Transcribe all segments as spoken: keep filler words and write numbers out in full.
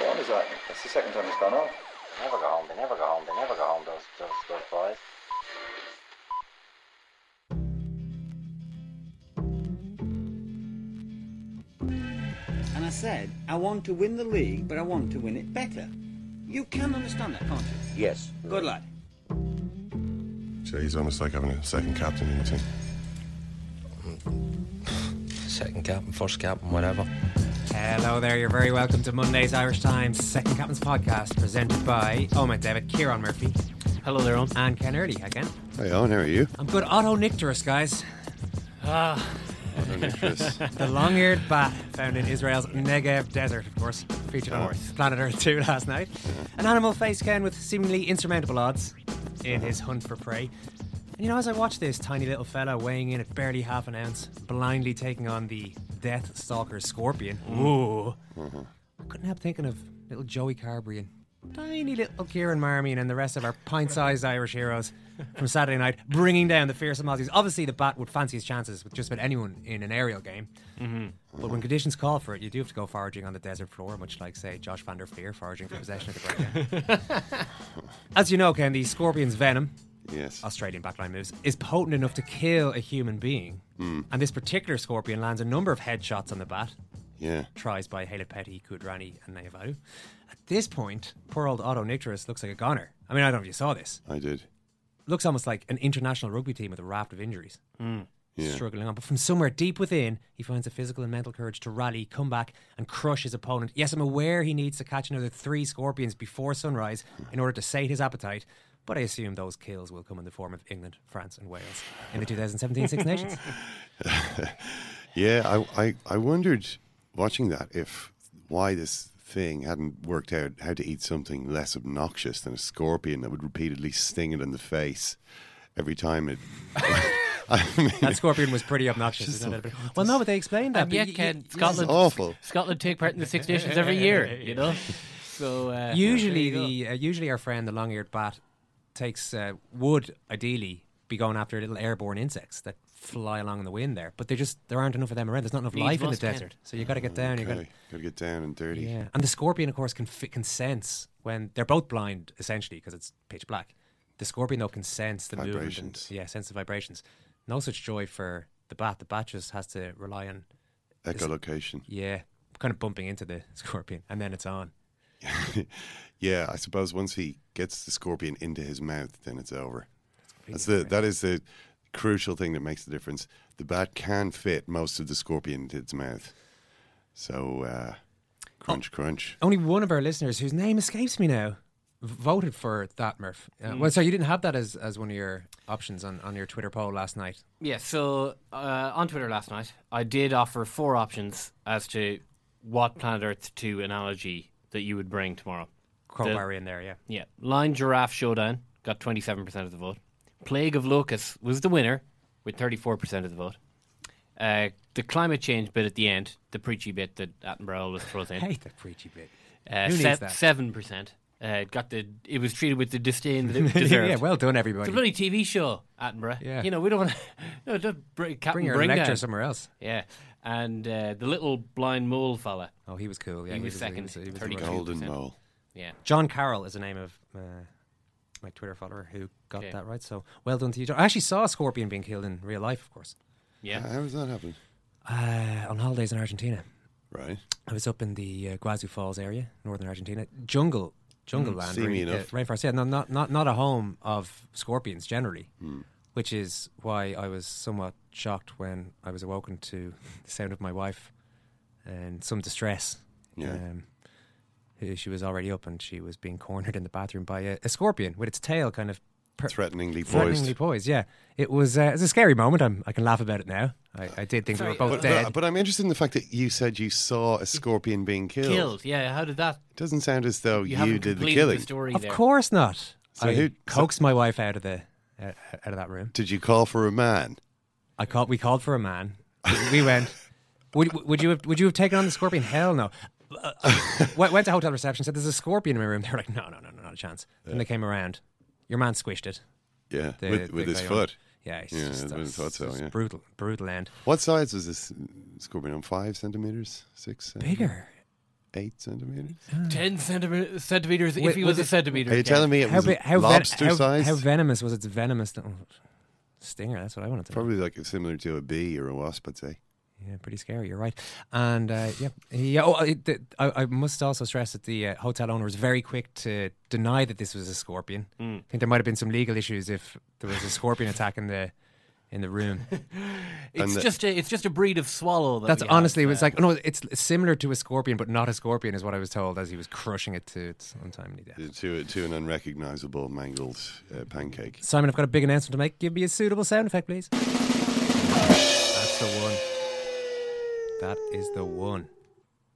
What time is that? That's the second time it's gone off. They never go home, they never go home, they never go home, those, those, those boys. And I said, I want to win the league, but I want to win it better. You can understand that, can't you? Yes. Good lad. So he's almost like having a second captain in the team. Second captain, first captain, whatever. Hello there, you're very welcome to Monday's Irish Times Second Captain's Podcast, presented by Owen, David, Kieran Murphy. Hello there, Owen. And Ken Early, again. Hey, Owen, how are you? I'm good. Otonycteris, guys. Ah. Otonycteris. The long-eared bat found in Israel's Negev Desert, of course, featured on oh. Planet Earth two last night. An animal faced Ken with seemingly insurmountable odds in his hunt for prey. And you know, as I watched this tiny little fella weighing in at barely half an ounce, blindly taking on the Death Stalker Scorpion. Ooh. Mm-hmm. I couldn't help thinking of little Joey Carbery and tiny little Kieran Marmion and the rest of our pint-sized Irish heroes from Saturday night, bringing down the fearsome Aussies. Obviously, the bat would fancy his chances with just about anyone in an aerial game. Mm-hmm. But when conditions call for it, you do have to go foraging on the desert floor, much like, say, Josh van der Flier foraging for possession at the breakdown. As you know, Ken, the Scorpion's venom, yes, Australian backline moves, is potent enough to kill a human being. Mm. And this particular scorpion lands a number of headshots on the bat. Yeah. Tries by Halapeti, Kudrani, and Naivau. At this point, poor old Otonycteris looks like a goner. I mean, I don't know if you saw this. I did. Looks almost like an international rugby team with a raft of injuries. Mm. Yeah. Struggling on. But from somewhere deep within, he finds the physical and mental courage to rally, come back, and crush his opponent. Yes, I'm aware he needs to catch another three scorpions before sunrise in order to sate his appetite. But I assume those kills will come in the form of England, France and Wales in the twenty seventeen Six Nations. Yeah, I, I I wondered, watching that, if why this thing hadn't worked out how to eat something less obnoxious than a scorpion that would repeatedly sting it in the face every time it... I mean, that scorpion was pretty obnoxious, isn't it? Well, no, but they explained that. And yet, Ken, Scotland, awful. Scotland take part in the Six Nations every year, you know? So uh, Usually, the, uh, usually our friend, the long-eared bat, takes uh, would ideally be going after little airborne insects that fly along in the wind there, but they just there aren't enough of them around. There's not enough Need life in the pen. desert, so you got to get down. Okay. You got to get down and dirty. Yeah, and the scorpion, of course, can f- can sense when they're both blind essentially because it's pitch black. The scorpion though can sense the vibrations. And, yeah, sense the vibrations. No such joy for the bat. The bat just has to rely on echolocation. This, yeah, kind of bumping into the scorpion, and then it's on. Yeah, I suppose once he gets the scorpion into his mouth, then it's over. That's the that is the crucial thing that makes the difference. The bat can fit most of the scorpion into its mouth. So, uh, crunch, oh, crunch. Only one of our listeners, whose name escapes me now, voted for that, Murph. Uh, mm. Well, sorry, you didn't have that as, as one of your options on, on your Twitter poll last night. Yeah, so uh, on Twitter last night, I did offer four options as to what Planet Earth two analogy that you would bring tomorrow. Crowbar in there, yeah. Yeah. Lion Giraffe Showdown got twenty-seven percent of the vote. Plague of Locusts was the winner with thirty-four percent of the vote. Uh, the climate change bit at the end, the preachy bit that Attenborough always throws in. I hate that preachy bit. Uh, Who se- needs that? seven percent. Uh, got the, it was treated with the disdain that it deserved. Yeah, well done, everybody. It's a bloody T V show, Attenborough. Yeah. You know, we don't want to... No, don't br- bring your bring lecture down. Somewhere else. Yeah. And uh, the little blind mole fella. Oh, he was cool. Yeah, he, he was, was second. He was, he was golden mole. Yeah. John Carroll is the name of uh, my Twitter follower who got okay. that right. So well done to you. I actually saw a scorpion being killed in real life, of course. Yeah. Uh, how does that happen? Uh, on holidays in Argentina. Right. I was up in the uh, Guazu Falls area, northern Argentina. Jungle, jungle mm, land. Seamy really, enough. Uh, rainforest. Yeah, no, not, not, not a home of scorpions generally, mm. which is why I was somewhat shocked when I was awoken to the sound of my wife and some distress. Yeah. Um, she was already up and she was being cornered in the bathroom by a, a scorpion with its tail kind of per- threateningly poised. Threateningly poised, yeah. It was, uh, it was a scary moment. I'm, I can laugh about it now. I, I did think Sorry, we were both but, dead. But, but I'm interested in the fact that you said you saw a scorpion being killed. Killed, yeah. How did that... It doesn't sound as though you, you did the killing. The story of there. course not. So I who, coaxed so my wife out of the uh, out of that room. Did you call for a man? I called. We called for a man. We went... Would, would you have would you have taken on the scorpion? Hell no. Went to hotel reception, said there's a scorpion in my room. They were like, no, no, no, no, not a chance. Yeah. Then they came around. Your man squished it. Yeah, the, with, the with his foot. Yeah, it's yeah, just, that's, thought so, yeah. brutal, brutal end. What size was this scorpion? On five centimeters, six centimeters? Bigger. Eight centimeters, oh. ten centimeter, centimeters. Wait, if he was, was a centimeter, are you telling me it was how, how lobster ven- size? How, how venomous was its venomous oh, stinger? That's what I wanted to. Probably know. Like similar to a bee or a wasp, I'd say. Yeah, pretty scary. You're right. And uh, yeah, yeah. Oh, I, the, I, I must also stress that the uh, hotel owner was very quick to deny that this was a scorpion. Mm. I think there might have been some legal issues if there was a scorpion attack in the in the room. It's the, just a it's just a breed of swallow. That that's honestly, have, uh, it's like no, it's similar to a scorpion, but not a scorpion, is what I was told as he was crushing it to its untimely death. To to an unrecognisable mangled uh, pancake. Simon, I've got a big announcement to make. Give me a suitable sound effect, please. That's the one. That is the one.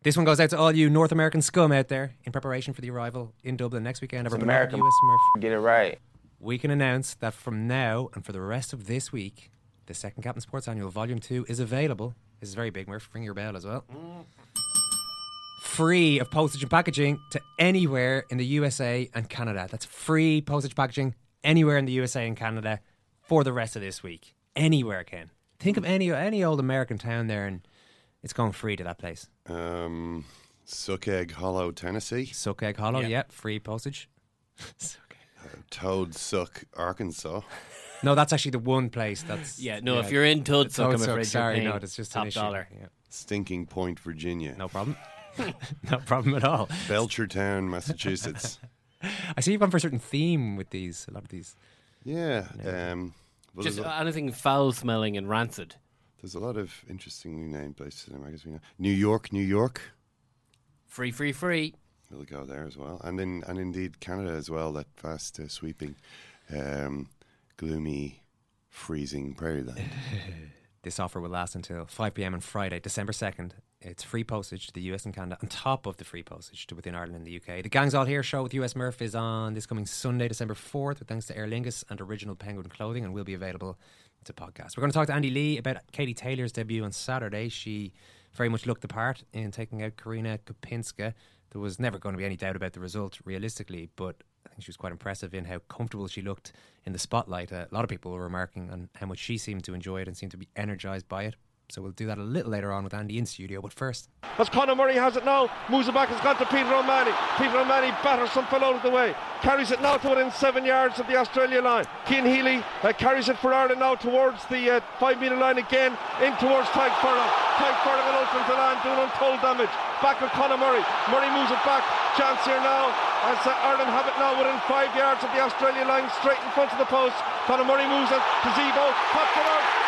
This one goes out to all you North American scum out there in preparation for the arrival in Dublin next weekend of our beloved U S Murphy. Get it right. We can announce that from now and for the rest of this week, the second Captain Sports Annual Volume two is available. This is very big, Murph. Ring your bell as well. Mm. Free of postage and packaging to anywhere in the U S A and Canada. That's free postage packaging anywhere in the U S A and Canada for the rest of this week. Anywhere, Ken. Think of any any old American town there and it's going free to that place. Um, Suckegg Hollow, Tennessee. Suckegg Hollow, yeah, yeah, free postage. uh, Toad Suck, Arkansas. No, that's actually the one place that's... yeah, no, yeah, if you're in Toad Suck, I'm afraid sorry, you're paying no, it's just top an issue. Dollar. Yeah. Stinking Point, Virginia. No problem. No problem at all. Belchertown, Massachusetts. I see you've gone for a certain theme with these, a lot of these. Yeah. yeah. Um, just anything foul-smelling and rancid. There's a lot of interestingly named places in the magazine. New York, New York. Free, free, free. We'll go there as well. And in, and indeed Canada as well, that vast, uh, sweeping, um, gloomy, freezing prairie land. This offer will last until five p.m. on Friday, December second. It's free postage to the U S and Canada on top of the free postage to within Ireland and the U K. The Gang's All Here show with U S Murph is on this coming Sunday, December fourth, with thanks to Aer Lingus and Original Penguin Clothing, and will be available to podcast. We're going to talk to Andy Lee about Katie Taylor's debut on Saturday. She very much looked the part in taking out Karina Kopinska. There was never going to be any doubt about the result, realistically, but I think she was quite impressive in how comfortable she looked in the spotlight. Uh, a lot of people were remarking on how much she seemed to enjoy it and seemed to be energised by it. So we'll do that a little later on with Andy in studio, but first... As Conor Murray has it now, moves it back, has gone to Peter O'Mahony. Peter O'Mahony batters some fellow out of the way. Carries it now to within seven yards of the Australia line. Cian Healy uh, carries it for Ireland now towards the uh, five-metre line again, in towards Tyke Furlong. Tyke Furlong will open the line, doing untold damage. Back with Conor Murray. Murray moves it back. Chance here now, as uh, Ireland have it now within five yards of the Australia line, straight in front of the post. Conor Murray moves it to Zebo. Pops it out.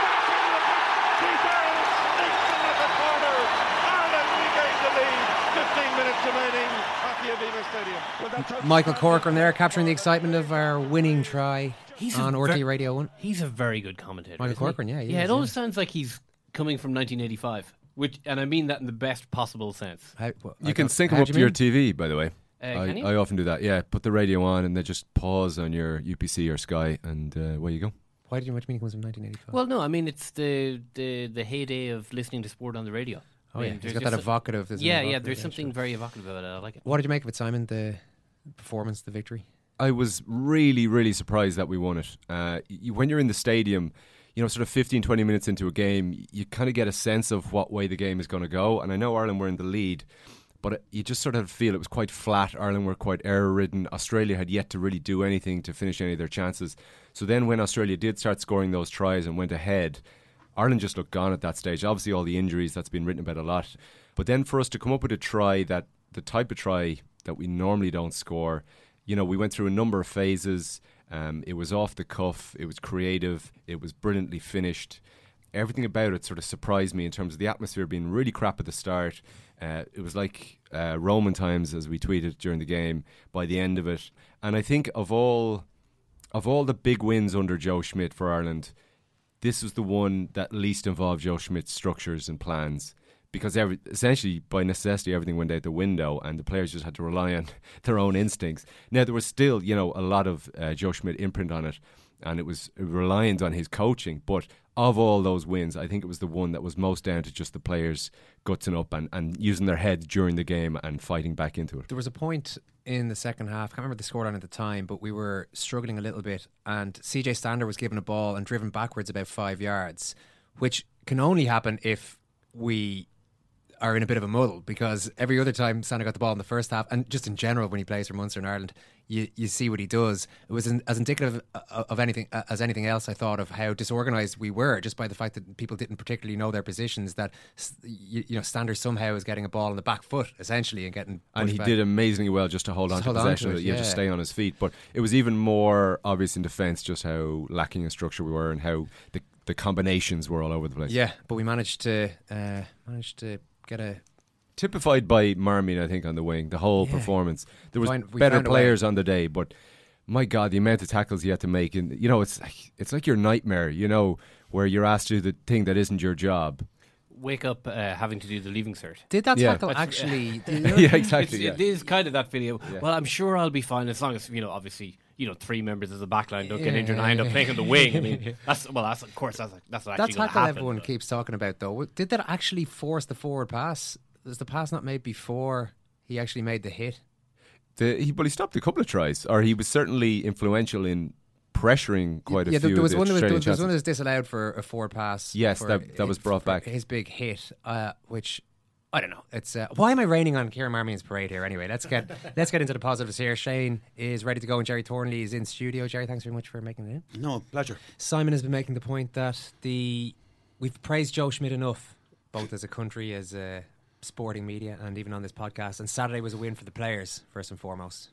Michael Corcoran there, capturing the excitement of our winning try he's on R T ver- Radio one. He's a very good commentator. Michael Corcoran, yeah. He yeah, is, it always yeah. sounds like he's coming from nineteen eighty-five, which, and I mean that in the best possible sense. How, well, you I can sync him up you to mean? your T V, by the way. Uh, I, I often do that, yeah. Put the radio on and then just pause on your U P C or Sky and uh, away you go. Why did you mention it was from nineteen eighty-five? Well, no, I mean, it's the, the, the heyday of listening to sport on the radio. Oh, yeah, yeah. He's got that evocative. Yeah, evocative, yeah, there's something very evocative about it. I like it. What did you make of it, Simon, the performance, the victory? I was really, really surprised that we won it. Uh, you, when you're in the stadium, you know, sort of fifteen, twenty minutes into a game, you kind of get a sense of what way the game is going to go. And I know Ireland were in the lead, But it, you just sort of feel it was quite flat. Ireland were quite error-ridden. Australia had yet to really do anything to finish any of their chances. So then when Australia did start scoring those tries and went ahead, Ireland just looked gone at that stage. Obviously, all the injuries, that's been written about a lot. But then for us to come up with a try, that the type of try that we normally don't score, you know, we went through a number of phases. Um, it was off the cuff. It was creative. It was brilliantly finished. Everything about it sort of surprised me in terms of the atmosphere being really crap at the start. Uh, it was like uh, Roman times, as we tweeted during the game, by the end of it. And I think of all of all the big wins under Joe Schmidt for Ireland, this was the one that least involved Joe Schmidt's structures and plans, because every, essentially by necessity everything went out the window and the players just had to rely on their own instincts. Now there was still, you know, a lot of uh, Joe Schmidt imprint on it, and it was reliant on his coaching, but of all those wins I think it was the one that was most down to just the players gutsing up and, and using their heads during the game and fighting back into it. There was a point in the second half, I can't remember the scoreline at the time, but we were struggling a little bit and C J Stander was given a ball and driven backwards about five yards, which can only happen if we are in a bit of a muddle, because every other time Stander got the ball in the first half, and just in general when he plays for Munster in Ireland, you, you see what he does. It was in, as indicative of, of anything as anything else, I thought, of how disorganised we were, just by the fact that people didn't particularly know their positions, that you, you know, Stander somehow is getting a ball on the back foot essentially and getting and he back. Did amazingly well just to hold just on hold to possession on to it, yeah, yeah. Just stay on his feet. But it was even more obvious in defence just how lacking in structure we were and how the, the combinations were all over the place. Yeah, but we managed to uh, managed to get a typified by Marmion, I think, on the wing. The whole yeah. performance. There was find, better players on the day, but my God, the amount of tackles he had to make, and you know, it's like it's like your nightmare, you know, where you're asked to do the thing that isn't your job. Wake up uh, having to do the leaving cert. Did that yeah. tackle That's, actually? Uh, yeah, exactly. Yeah. It is kind of that video. Yeah. Well, I'm sure I'll be fine as long as, you know, obviously, you know, three members of the backline don't yeah. get injured and I end up playing on the wing. I mean, that's well, that's of course, that's that's actually that's tackle happen, everyone though. Keeps talking about though. Did that actually force the forward pass? Was the pass not made before he actually made the hit? The, he well, he stopped a couple of tries, or he was certainly influential in pressuring quite yeah, a few. Yeah, there was one that was, was, was disallowed for a forward pass. Yes, that that was brought back. His big hit, uh, which. I don't know. It's uh, why am I raining on Kieran Marmion's parade here? Anyway, let's get let's get into the positives here. Shane is ready to go, and Gerry Thornley is in studio. Gerry, thanks very much for making it in. No pleasure. Simon has been making the point that the we've praised Joe Schmidt enough, both as a country, as a sporting media, and even on this podcast. And Saturday was a win for the players first and foremost.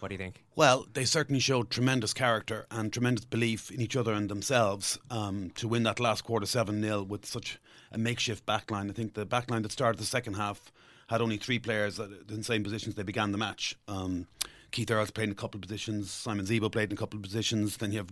What do you think? Well, they certainly showed tremendous character and tremendous belief in each other and themselves um, to win that last quarter seven nil with such a makeshift backline. I think the backline that started the second half had only three players in the same positions they began the match. Um, Keith Earls played in a couple of positions, Simon Zebo played in a couple of positions, then you have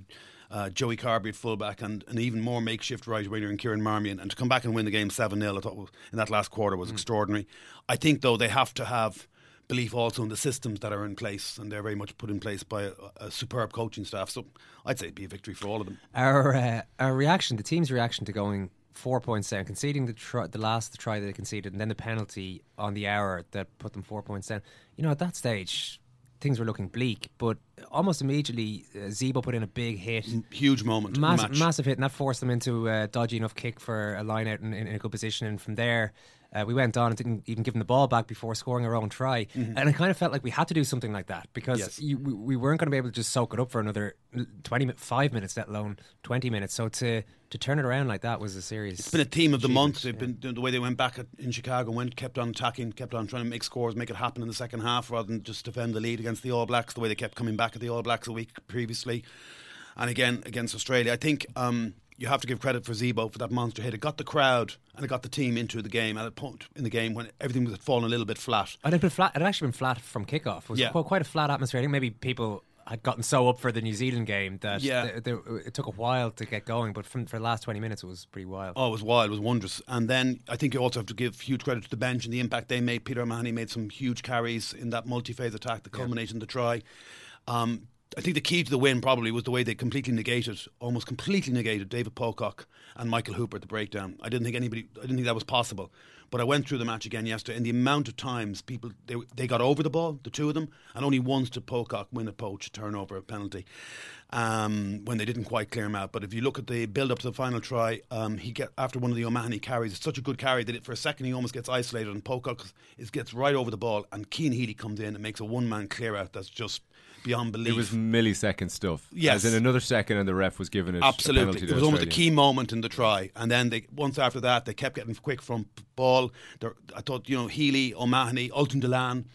uh, Joey Carbery at fullback and an even more makeshift right winger in Kieran Marmion. And to come back and win the game seven nil, I thought in that last quarter was mm. extraordinary. I think, though, they have to have belief also in the systems that are in place, and they're very much put in place by a, a superb coaching staff, so I'd say it'd be a victory for all of them. Our uh, our reaction, the team's reaction to going four points down, conceding the try, the last the try that they conceded and then the penalty on the hour that put them four points down, you know, at that stage things were looking bleak, but almost immediately uh, Zebo put in a big hit. Huge moment. Mass- massive hit, and that forced them into a dodgy enough kick for a line out in, in a good position, and from there Uh, we went on and didn't even give them the ball back before scoring our own try. Mm-hmm. And I kind of felt like we had to do something like that, because yes. you, we, we weren't going to be able to just soak it up for another twenty-five minutes, let alone twenty minutes. So to to turn it around like that was a serious... It's been a team of the month. They've yeah. been, the way they went back at, in Chicago, went kept on attacking, kept on trying to make scores, make it happen in the second half rather than just defend the lead against the All Blacks, the way they kept coming back at the All Blacks a week previously. And again, against Australia. I think... Um, You have to give credit for Zebo for that monster hit. It got the crowd and it got the team into the game at a point in the game when everything was falling a little bit flat. And it'd been flat. It'd actually been flat from kickoff. It was yeah. quite a flat atmosphere. I think maybe people had gotten so up for the New Zealand game that yeah. they, they, it took a while to get going. But from, for the last twenty minutes, it was pretty wild. Oh, it was wild. It was wondrous. And then I think you also have to give huge credit to the bench and the impact they made. Peter O'Mahony made some huge carries in that multi-phase attack, the culmination yeah. of the try. Um I think the key to the win probably was the way they completely negated, almost completely negated David Pocock and Michael Hooper at the breakdown. I didn't think anybody, I didn't think that was possible. But I went through the match again yesterday, and the amount of times people they they got over the ball, the two of them, and only once did Pocock win a poach, a turnover, a penalty, um, when they didn't quite clear him out. But if you look at the build up to the final try, um, he get after one of the O'Mahony carries, it's such a good carry that it, for a second he almost gets isolated, and Pocock is, gets right over the ball, and Cian Healy comes in and makes a one man clear out that's just beyond belief. It was millisecond stuff. Yes. As in another second and the ref was giving it absolutely. A penalty. Absolutely. It was almost a key moment in the try. And then they, once after that, they kept getting quick from ball. They're, I thought, you know, Healy, O'Mahony, Alton Delan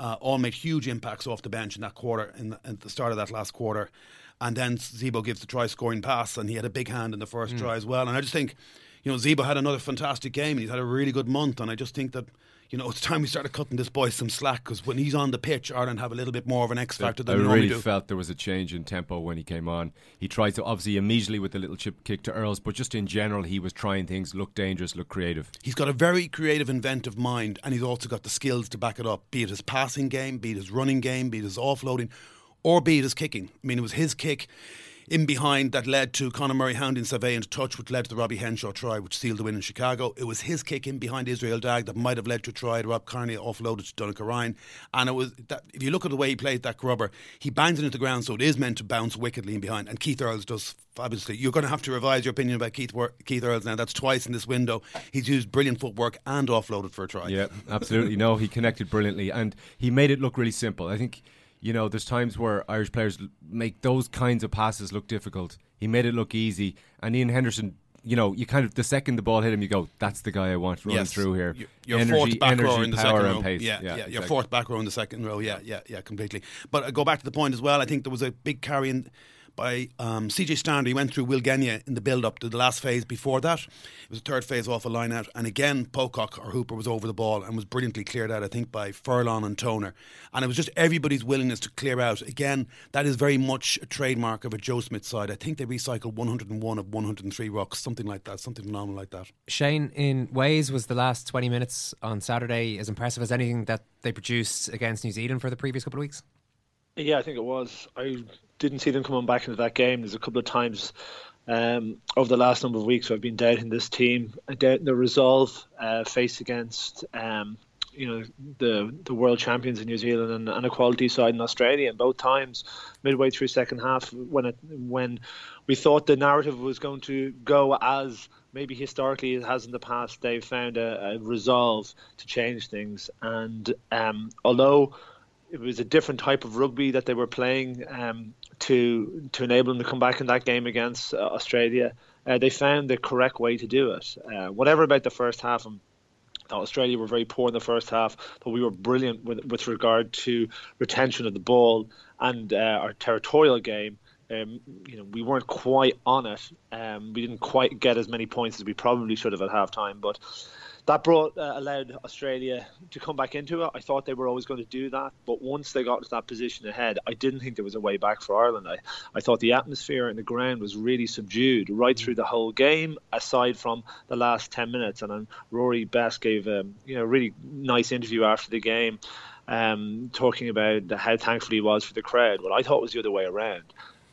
uh, all made huge impacts off the bench in that quarter, in the, at the start of that last quarter. And then Zebo gives the try-scoring pass, and he had a big hand in the first mm. try as well. And I just think, you know, Zebo had another fantastic game, and he's had a really good month. And I just think that, you know, it's time we started cutting this boy some slack, because when he's on the pitch, Ireland have a little bit more of an X factor than I we really normally do. I really felt there was a change in tempo when he came on. He tried to, obviously, immediately with the little chip kick to Earls, but just in general, he was trying things, looked dangerous, looked creative. He's got a very creative, inventive mind, and he's also got the skills to back it up, be it his passing game, be it his running game, be it his offloading, or be it his kicking. I mean, it was his kick in behind that led to Conor Murray hounding Seve into touch, which led to the Robbie Henshaw try, which sealed the win in Chicago. It was his kick in behind Israel Dagg that might have led to a try. Rob Kearney offloaded to Dunica Ryan. And it was that, if you look at the way he played that grubber, he bangs it into the ground, so it is meant to bounce wickedly in behind. And Keith Earls does fabulously. You're going to have to revise your opinion about Keith, Keith Earls now. That's twice in this window. He's used brilliant footwork and offloaded for a try. Yeah, absolutely. No, he connected brilliantly. And he made it look really simple. I think, you know, there's times where Irish players make those kinds of passes look difficult. He made it look easy. And Ian Henderson, you know, you kind of, the second the ball hit him, you go, that's the guy I want running yes. through here. Your fourth back energy, row in the second row. Pace. Yeah, yeah, yeah exactly. Your fourth back row in the second row. Yeah, yeah, yeah, completely. But I go back to the point as well. I think there was a big carry in by um, C J Stander. He went through Will Genia in the build-up to the last phase before that. It was a third phase off a line-out. And again, Pocock or Hooper was over the ball and was brilliantly cleared out, I think, by Furlong and Toner. And it was just everybody's willingness to clear out. Again, that is very much a trademark of a Joe Schmidt side. I think they recycled one hundred and one of one hundred and three rocks, something like that, something phenomenal like that. Shane, in ways, was the last twenty minutes on Saturday as impressive as anything that they produced against New Zealand for the previous couple of weeks? Yeah, I think it was. I didn't see them coming back into that game. There's a couple of times um, over the last number of weeks where I've been doubting this team. I doubt the resolve uh, faced against um, you know the the world champions in New Zealand and, and a quality side in Australia. And both times, midway through second half, when it, when we thought the narrative was going to go as maybe historically it has in the past, they've found a, a resolve to change things. And um, although it was a different type of rugby that they were playing um, to to enable them to come back in that game against uh, Australia. Uh, they found the correct way to do it. Uh, whatever about the first half, I thought Australia were very poor in the first half, but we were brilliant with, with regard to retention of the ball and uh, our territorial game. Um, you know, we weren't quite on it. Um, we didn't quite get as many points as we probably should have at halftime, but that brought uh, allowed Australia to come back into it. I thought they were always going to do that, but once they got to that position ahead, I didn't think there was a way back for Ireland. I, I thought the atmosphere and the ground was really subdued right through the whole game, aside from the last ten minutes. And um, Rory Best gave a um, you know really nice interview after the game, um, talking about how thankful he was for the crowd. Well, I thought it was the other way around.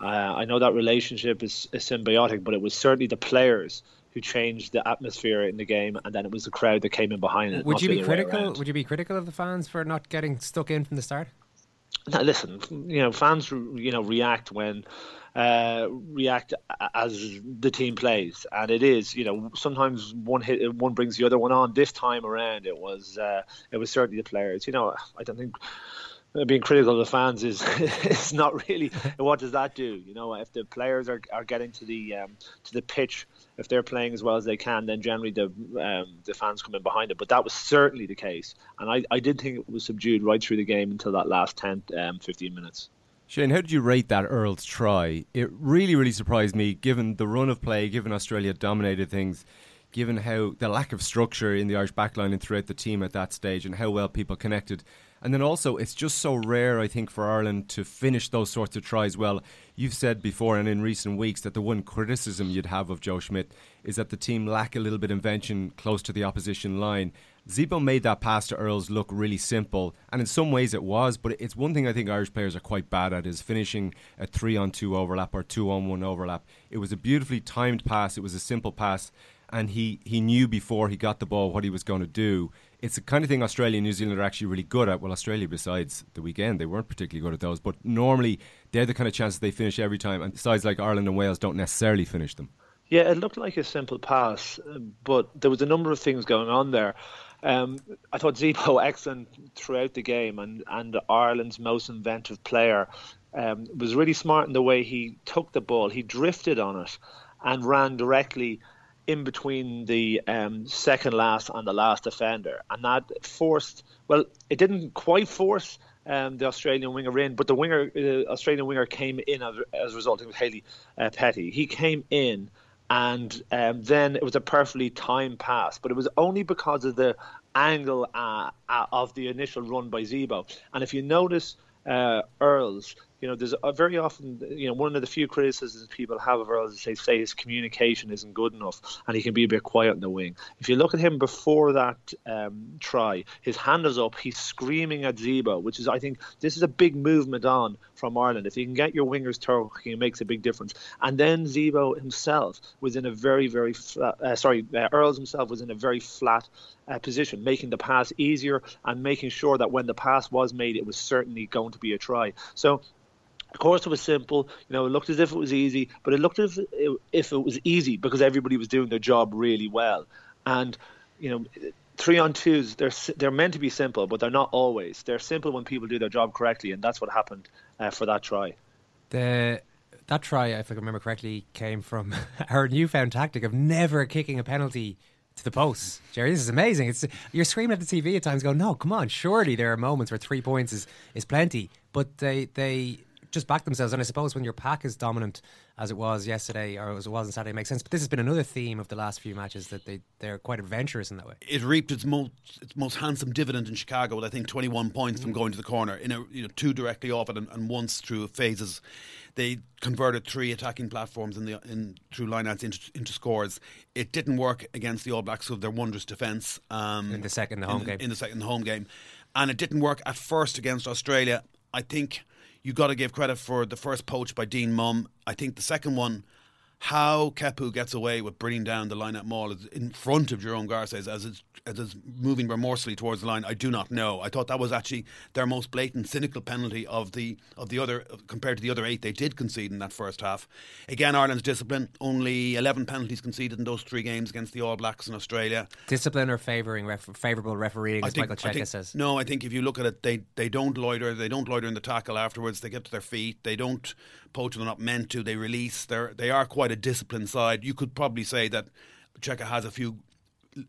Uh, I know that relationship is, is symbiotic, but it was certainly the players who changed the atmosphere in the game, and then it was the crowd that came in behind it. Would you be critical? Would you be critical of the fans for not getting stuck in from the start? Now, listen, you know, fans, you know, react when uh, react as the team plays, and it is, you know, sometimes one hit, one brings the other one on. This time around, it was uh, it was certainly the players. You know, I don't think being critical of the fans is is not really. What does that do? You know, if the players are, are getting to the um, to the pitch, if they're playing as well as they can, then generally the um, the fans come in behind it. But that was certainly the case. And I, I did think it was subdued right through the game until that last ten, fifteen minutes. Shane, how did you rate that Earls try? It really, really surprised me, given the run of play, given Australia dominated things, given how the lack of structure in the Irish backline and throughout the team at that stage and how well people connected. And then also, it's just so rare, I think, for Ireland to finish those sorts of tries well. You've said before and in recent weeks that the one criticism you'd have of Joe Schmidt is that the team lack a little bit of invention close to the opposition line. Zebo made that pass to Earls look really simple, and in some ways it was, but it's one thing I think Irish players are quite bad at, is finishing a three on two overlap or two on one overlap. It was a beautifully timed pass, it was a simple pass, and he, he knew before he got the ball what he was going to do. It's the kind of thing Australia and New Zealand are actually really good at. Well, Australia, besides the weekend, they weren't particularly good at those, but normally they're the kind of chances they finish every time, and sides like Ireland and Wales don't necessarily finish them. Yeah, it looked like a simple pass, but there was a number of things going on there. Um, I thought Zebo excellent throughout the game, and, and Ireland's most inventive player um, was really smart in the way he took the ball. He drifted on it and ran directly in between the um, second last and the last defender. And that forced, well, it didn't quite force um, the Australian winger in, but the winger, uh, Australian winger came in as, as a result. It was Haley uh, Petty. He came in. And um, then it was a perfectly timed pass, but it was only because of the angle uh, uh, of the initial run by Zebo. And if you notice, uh, Earls, you know, there's a very often, you know, one of the few criticisms people have of Earls is they say his communication isn't good enough, and he can be a bit quiet in the wing. If you look at him before that um, try, his hand is up, he's screaming at Zebo, which is, I think, this is a big movement on from Ireland. If you can get your wingers talking, it makes a big difference. And then Zebo himself was in a very, very flat, uh, sorry, uh, Earls himself was in a very flat uh, position, making the pass easier and making sure that when the pass was made, it was certainly going to be a try. So, of course, it was simple. You know, it looked as if it was easy, but it looked as if it was easy because everybody was doing their job really well. And, you know, three on twos, they're they're meant to be simple, but they're not always. They're simple when people do their job correctly, and that's what happened uh, for that try. The that try, if I remember correctly, came from our newfound tactic of never kicking a penalty to the posts. Gerry, this is amazing. It's you're screaming at the T V at times, going, "No, come on! Surely there are moments where three points is is plenty," but they they. just back themselves, and I suppose when your pack is dominant as it was yesterday or as it was on Saturday, it makes sense. But this has been another theme of the last few matches, that they, they're quite adventurous in that way. It reaped its most its most handsome dividend in Chicago with, I think, twenty-one points from going to the corner, in a, you know, two directly off it and, and once through phases. They converted three attacking platforms in the in through lineouts into, into scores. It didn't work against the All Blacks with their wondrous defence um, in the second the home in, game in the second home game, and it didn't work at first against Australia. I think you got to give credit for the first poach by Dean Mumm. I think the second one, how Kepu gets away with bringing down the line at Maul in front of Jerome Garces as it's, as it's moving remorselessly towards the line, I do not know. I thought that was actually their most blatant, cynical penalty of the of the other compared to the other eight they did concede in that first half. Again, Ireland's discipline, only eleven penalties conceded in those three games against the All Blacks and Australia. Discipline or favouring ref, favourable refereeing, as think, Michael Cheika think, says. No, I think if you look at it, they, they don't loiter. They don't loiter in the tackle afterwards. They get to their feet. They don't poach when they're not meant to. They release. They're, they are quite a disciplined side. You could probably say that Cheika has a few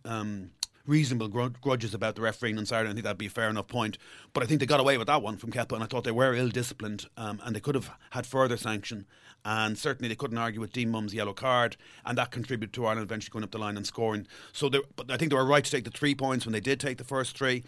um, reasonable grudges about the refereeing on Saturday. I think that'd be a fair enough point, but I think they got away with that one from Kepa, and I thought they were ill-disciplined, um, and they could have had further sanction, and certainly they couldn't argue with Dean Mumm's yellow card, and that contributed to Ireland eventually going up the line and scoring. So they, but I think they were right to take the three points when they did take the first three.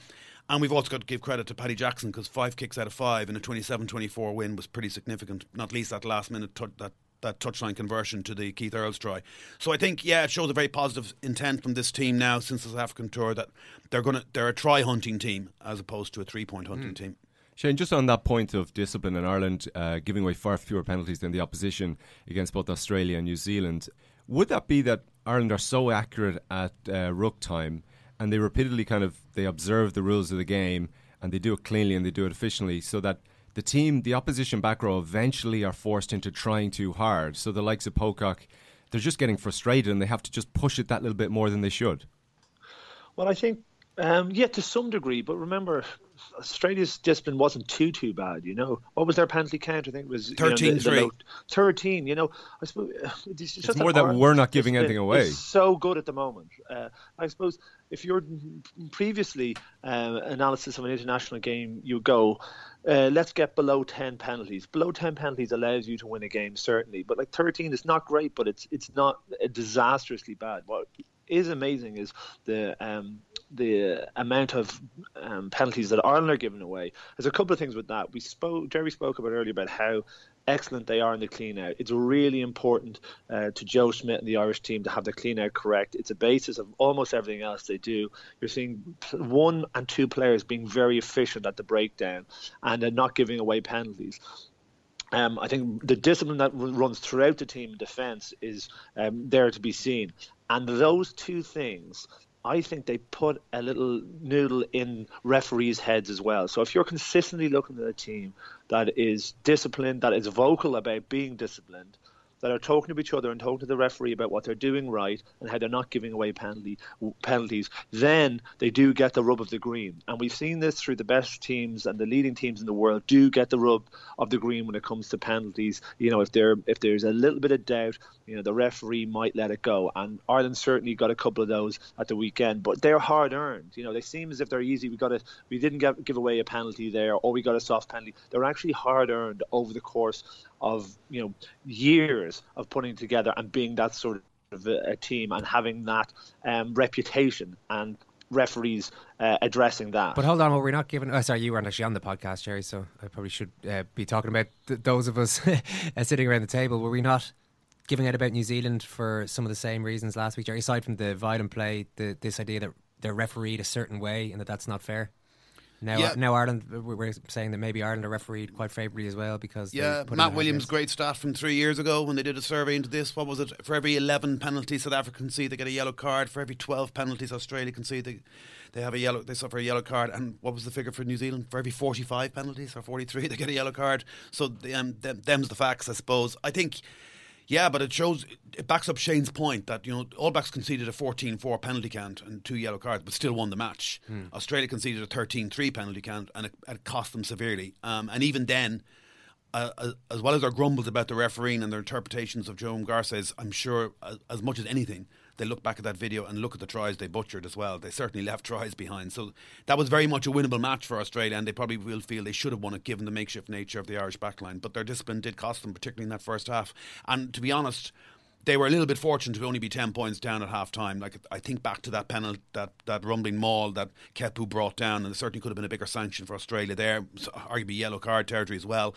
And we've also got to give credit to Paddy Jackson, because five kicks out of five in a twenty-seven twenty-four win was pretty significant, not least that last minute t- that that touchline conversion to the Keith Earls try. So I think, yeah, it shows a very positive intent from this team now since the South African tour, that they're going to they're a try hunting team as opposed to a three point hunting mm. team. Shane, just on that point of discipline in Ireland, uh, giving away far fewer penalties than the opposition against both Australia and New Zealand, would that be that Ireland are so accurate at uh, ruck time, and they repeatedly kind of they observe the rules of the game, and they do it cleanly and they do it efficiently, so that the team, the opposition back row, eventually are forced into trying too hard. So the likes of Pocock, they're just getting frustrated and they have to just push it that little bit more than they should. Well, I think, um, yeah, to some degree. But remember, Australia's discipline wasn't too, too bad, you know. What was their penalty count? I think it was thirteen three. You know, thirteen, you know. I suppose, it's just it's that more that we're not giving anything away. It's so good at the moment. Uh, I suppose if your previously uh, analysis of an international game, you go... Uh, let's get below ten penalties. Below ten penalties allows you to win a game, certainly. But like thirteen is not great, but it's it's not disastrously bad. What is amazing is the um, the amount of um, penalties that Ireland are giving away. There's a couple of things with that. We spoke, Gerry spoke about earlier about how excellent they are in the clean out. It's really important uh, to Joe Schmidt and the Irish team to have their clean out correct. It's a basis of almost everything else they do. You're seeing one and two players being very efficient at the breakdown and uh, not giving away penalties. Um, I think the discipline that r- runs throughout the team in defence is um, there to be seen. And those two things, I think they put a little noodle in referees' heads as well. So if you're consistently looking at a team that is disciplined, that is vocal about being disciplined, that are talking to each other and talking to the referee about what they're doing right and how they're not giving away penalty, penalties, then they do get the rub of the green. And we've seen this through the best teams, and the leading teams in the world do get the rub of the green when it comes to penalties. You know, if there if there's a little bit of doubt, you know, the referee might let it go. And Ireland certainly got a couple of those at the weekend, but they're hard-earned. You know, they seem as if they're easy. We got a, we didn't get, give away a penalty there, or we got a soft penalty. They're actually hard-earned over the course of, you know, years of putting together and being that sort of a, a team and having that um, reputation and referees uh, addressing that. But hold on, well, we're not giving... Oh, sorry, you weren't actually on the podcast, Gerry, so I probably should uh, be talking about th- those of us sitting around the table. Were we not giving out about New Zealand for some of the same reasons last week, Gerry? Aside from the violent play, the, this idea that they're refereed a certain way and that that's not fair. Now, yeah. now Ireland, we're saying that maybe Ireland are refereed quite favourably as well because... Yeah, Matt Williams' great stat from three years ago when they did a survey into this. What was it? For every eleven penalties South Africa concede, they get a yellow card. For every twelve penalties Australia concede, they they have a yellow. They suffer a yellow card. And what was the figure for New Zealand? For every forty-five penalties or forty-three, they get a yellow card. So the, um, them, them's the facts, I suppose. I think... Yeah, but it shows, it backs up Shane's point that, you know, All Blacks conceded a fourteen four penalty count and two yellow cards, but still won the match. Hmm. Australia conceded a thirteen three penalty count and it, it cost them severely. Um, and even then, uh, as well as their grumbles about the refereeing and their interpretations of Joan Garces, I'm sure as, as much as anything, they look back at that video and look at the tries they butchered as well. They certainly left tries behind. So that was very much a winnable match for Australia, and they probably will feel they should have won it given the makeshift nature of the Irish backline. But their discipline did cost them, particularly in that first half. And to be honest, they were a little bit fortunate to only be ten points down at half time. Like, I think back to that penalty, that, that rumbling maul that Kepu brought down, and there certainly could have been a bigger sanction for Australia there, so arguably yellow card territory as well.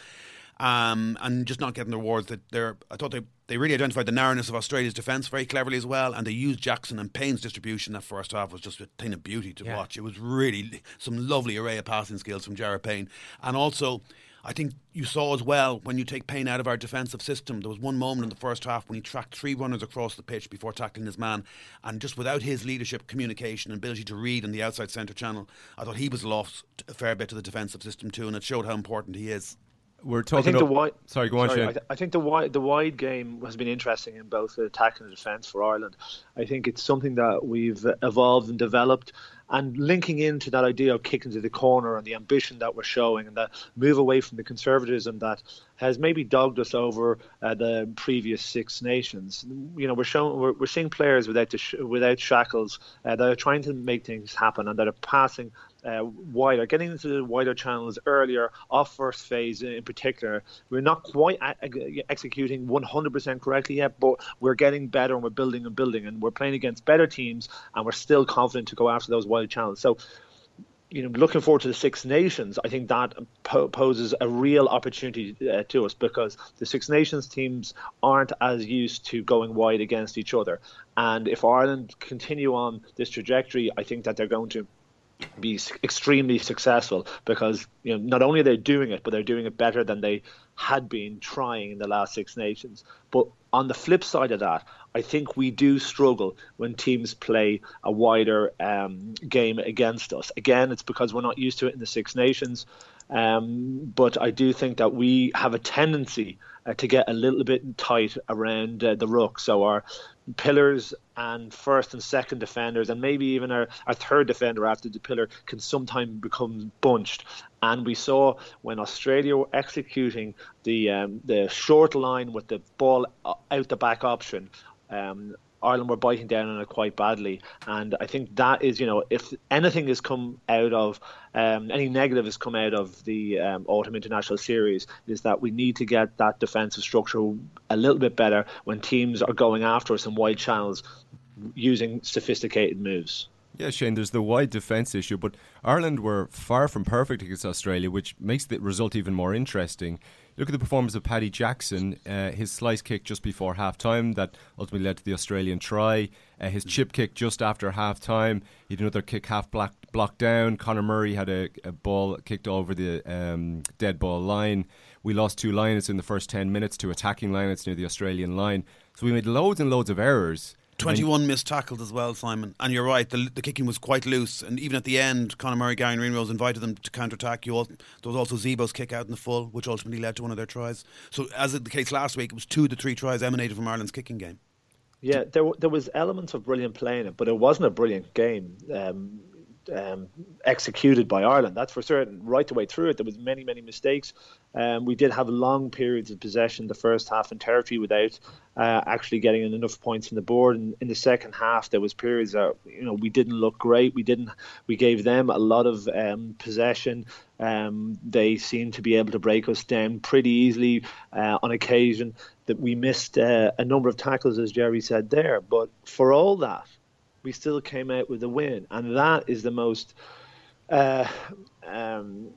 Um, and just not getting the rewards that they're... I thought they, they really identified the narrowness of Australia's defence very cleverly as well, and they used Jackson and Payne's distribution. That first half was just a thing of beauty to yeah. watch. It was really some lovely array of passing skills from Jarryd Payne. And also, I think you saw as well, when you take Payne out of our defensive system, there was one moment in the first half when he tracked three runners across the pitch before tackling his man, and just without his leadership, communication, and ability to read in the outside centre channel, I thought he was lost a fair bit to the defensive system too, and it showed how important he is. We're talking I think up, the wide, sorry, go on, sorry, Shane. I, th- I think the wide, the wide game has been interesting in both the attack and the defence for Ireland. I think it's something that we've evolved and developed, and linking into that idea of kicking to the corner and the ambition that we're showing and that move away from the conservatism that has maybe dogged us over uh, the previous Six Nations. You know, we're showing, we're, we're seeing players without the sh- without shackles uh, that are trying to make things happen and that are passing Uh, wider, getting into the wider channels earlier, off first phase in particular. We're not quite a- a- executing one hundred percent correctly yet, but we're getting better and we're building and building, and we're playing against better teams, and we're still confident to go after those wider channels. So, you know, looking forward to the Six Nations, I think that po- poses a real opportunity uh, to us, because the Six Nations teams aren't as used to going wide against each other. And if Ireland continue on this trajectory, I think that they're going to be extremely successful, because, you know, not only are they doing it, but they're doing it better than they had been trying in the last Six Nations. But on the flip side of that, I think we do struggle when teams play a wider um, game against us. Again, it's because we're not used to it in the Six Nations. Um, but I do think that we have a tendency uh, to get a little bit tight around uh, the ruck. So our pillars and first and second defenders, and maybe even our, our third defender after the pillar, can sometimes become bunched. And we saw when Australia were executing the um, the short line with the ball out the back option, um, Ireland were biting down on it quite badly. And I think that is, you know, if anything has come out of, um, any negative has come out of the um, Autumn International Series, is that we need to get that defensive structure a little bit better when teams are going after us in wide channels. using sophisticated moves. Yeah, Shane, there's the wide defence issue, but Ireland were far from perfect against Australia, which makes the result even more interesting. Look at the performance of Paddy Jackson, uh, his slice kick just before half-time that ultimately led to the Australian try, uh, his chip kick just after half-time, he had another kick half-block block down, Conor Murray had a, a ball kicked over the um, dead ball line. We lost two lineouts in the first ten minutes to attacking lineouts near the Australian line, so we made loads and loads of errors. twenty-one missed tackles as well, Simon. And you're right, the, the kicking was quite loose. And even at the end, Conor Murray, Gary and Reinrose invited them to counter-attack. You all, there was also Zebo's kick out in the full, which ultimately led to one of their tries. So as the case last week, it was two of the three tries emanated from Ireland's kicking game. Yeah, there there was elements of brilliant play in it, but it wasn't a brilliant game um, um, executed by Ireland. That's for certain. Right the way through it, there was many, many mistakes. Um, we did have long periods of possession the first half in territory without uh, actually getting enough points on the board. And in the second half, there was periods that, you know, we didn't look great. We didn't. We gave them a lot of um, possession. Um, they seemed to be able to break us down pretty easily uh, on occasion. That we missed uh, a number of tackles, as Gerry said there. But for all that, we still came out with a win, and that is the most. Uh, um,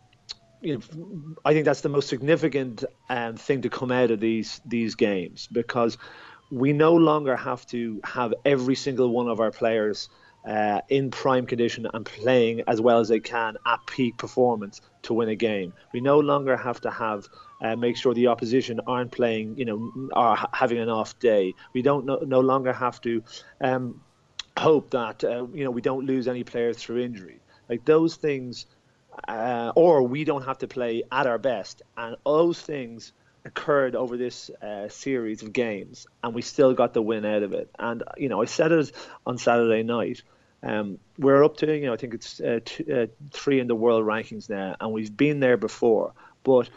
You know, I think that's the most significant um, thing to come out of these these games, because we no longer have to have every single one of our players uh, in prime condition and playing as well as they can at peak performance to win a game. We no longer have to have uh, make sure the opposition aren't playing, you know, are having an off day. We don't no, no longer have to um, hope that uh, you know we don't lose any players through injury. Like those things. Uh, or we don't have to play at our best, and those things occurred over this uh, series of games, and we still got the win out of it. And you know, I said it on Saturday night. Um, we're up to you know, I think it's uh, two, uh, three in the world rankings now, and we've been there before. But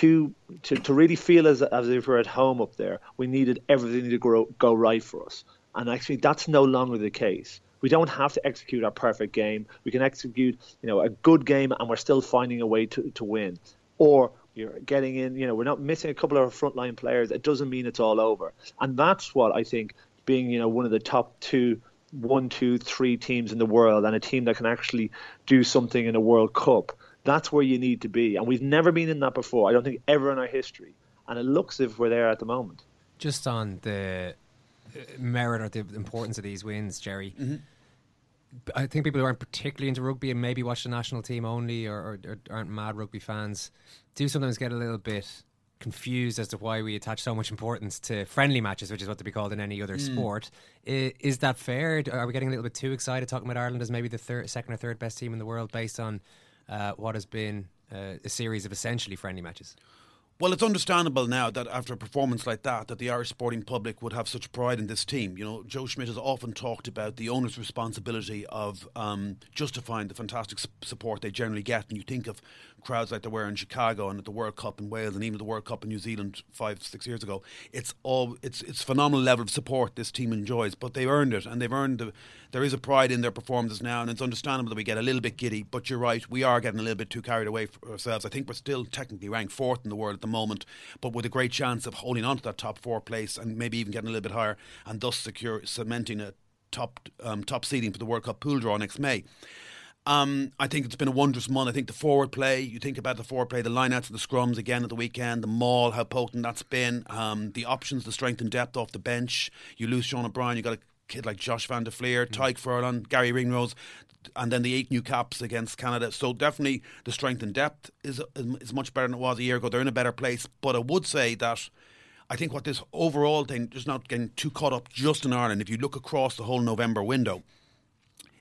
to to, to really feel as as if we're at home up there, we needed everything to grow, go right for us, and actually, that's no longer the case. We don't have to execute our perfect game. We can execute, you know, a good game, and we're still finding a way to, to win. Or you're getting in, you know, we're not missing a couple of our frontline players. It doesn't mean it's all over. And that's what I think being, you know, one of the top two, one, two, three teams in the world, and a team that can actually do something in a World Cup. That's where you need to be. And we've never been in that before. I don't think ever in our history. And it looks as if we're there at the moment. Just on the merit or the importance of these wins, Gerry. Mm-hmm. I think people who aren't particularly into rugby and maybe watch the national team only or, or, or aren't mad rugby fans do sometimes get a little bit confused as to why we attach so much importance to friendly matches, which is what they'd be called in any other mm. sport. I, is that fair? Are we getting a little bit too excited talking about Ireland as maybe the third, second or third best team in the world based on uh, what has been uh, a series of essentially friendly matches? Well, it's understandable now that after a performance like that, that the Irish sporting public would have such pride in this team. You know, Joe Schmidt has often talked about the owner's responsibility of um, justifying the fantastic support they generally get. And you think of crowds like there were in Chicago and at the World Cup in Wales and even the World Cup in New Zealand five, six years ago. It's all it's it's phenomenal level of support this team enjoys, but they've earned it, and they've earned the, there is a pride in their performances now, and it's understandable that we get a little bit giddy. But you're right, we are getting a little bit too carried away for ourselves. I think we're still technically ranked fourth in the world at the moment, but with a great chance of holding on to that top four place and maybe even getting a little bit higher, and thus secure cementing a top um, top seeding for the World Cup pool draw next May. Um, I think it's been a wondrous month. I think the forward play, you think about the forward play, the line-outs and the scrums again at the weekend, the maul, how potent that's been, um, the options, the strength and depth off the bench. You lose Sean O'Brien, you got a kid like Josh van der Flier, mm-hmm. Tyke Furlan, Gary Ringrose, and then the eight new caps against Canada. So definitely the strength and depth is is much better than it was a year ago. They're in a better place. But I would say that I think what this overall thing, just not getting too caught up just in Ireland, if you look across the whole November window,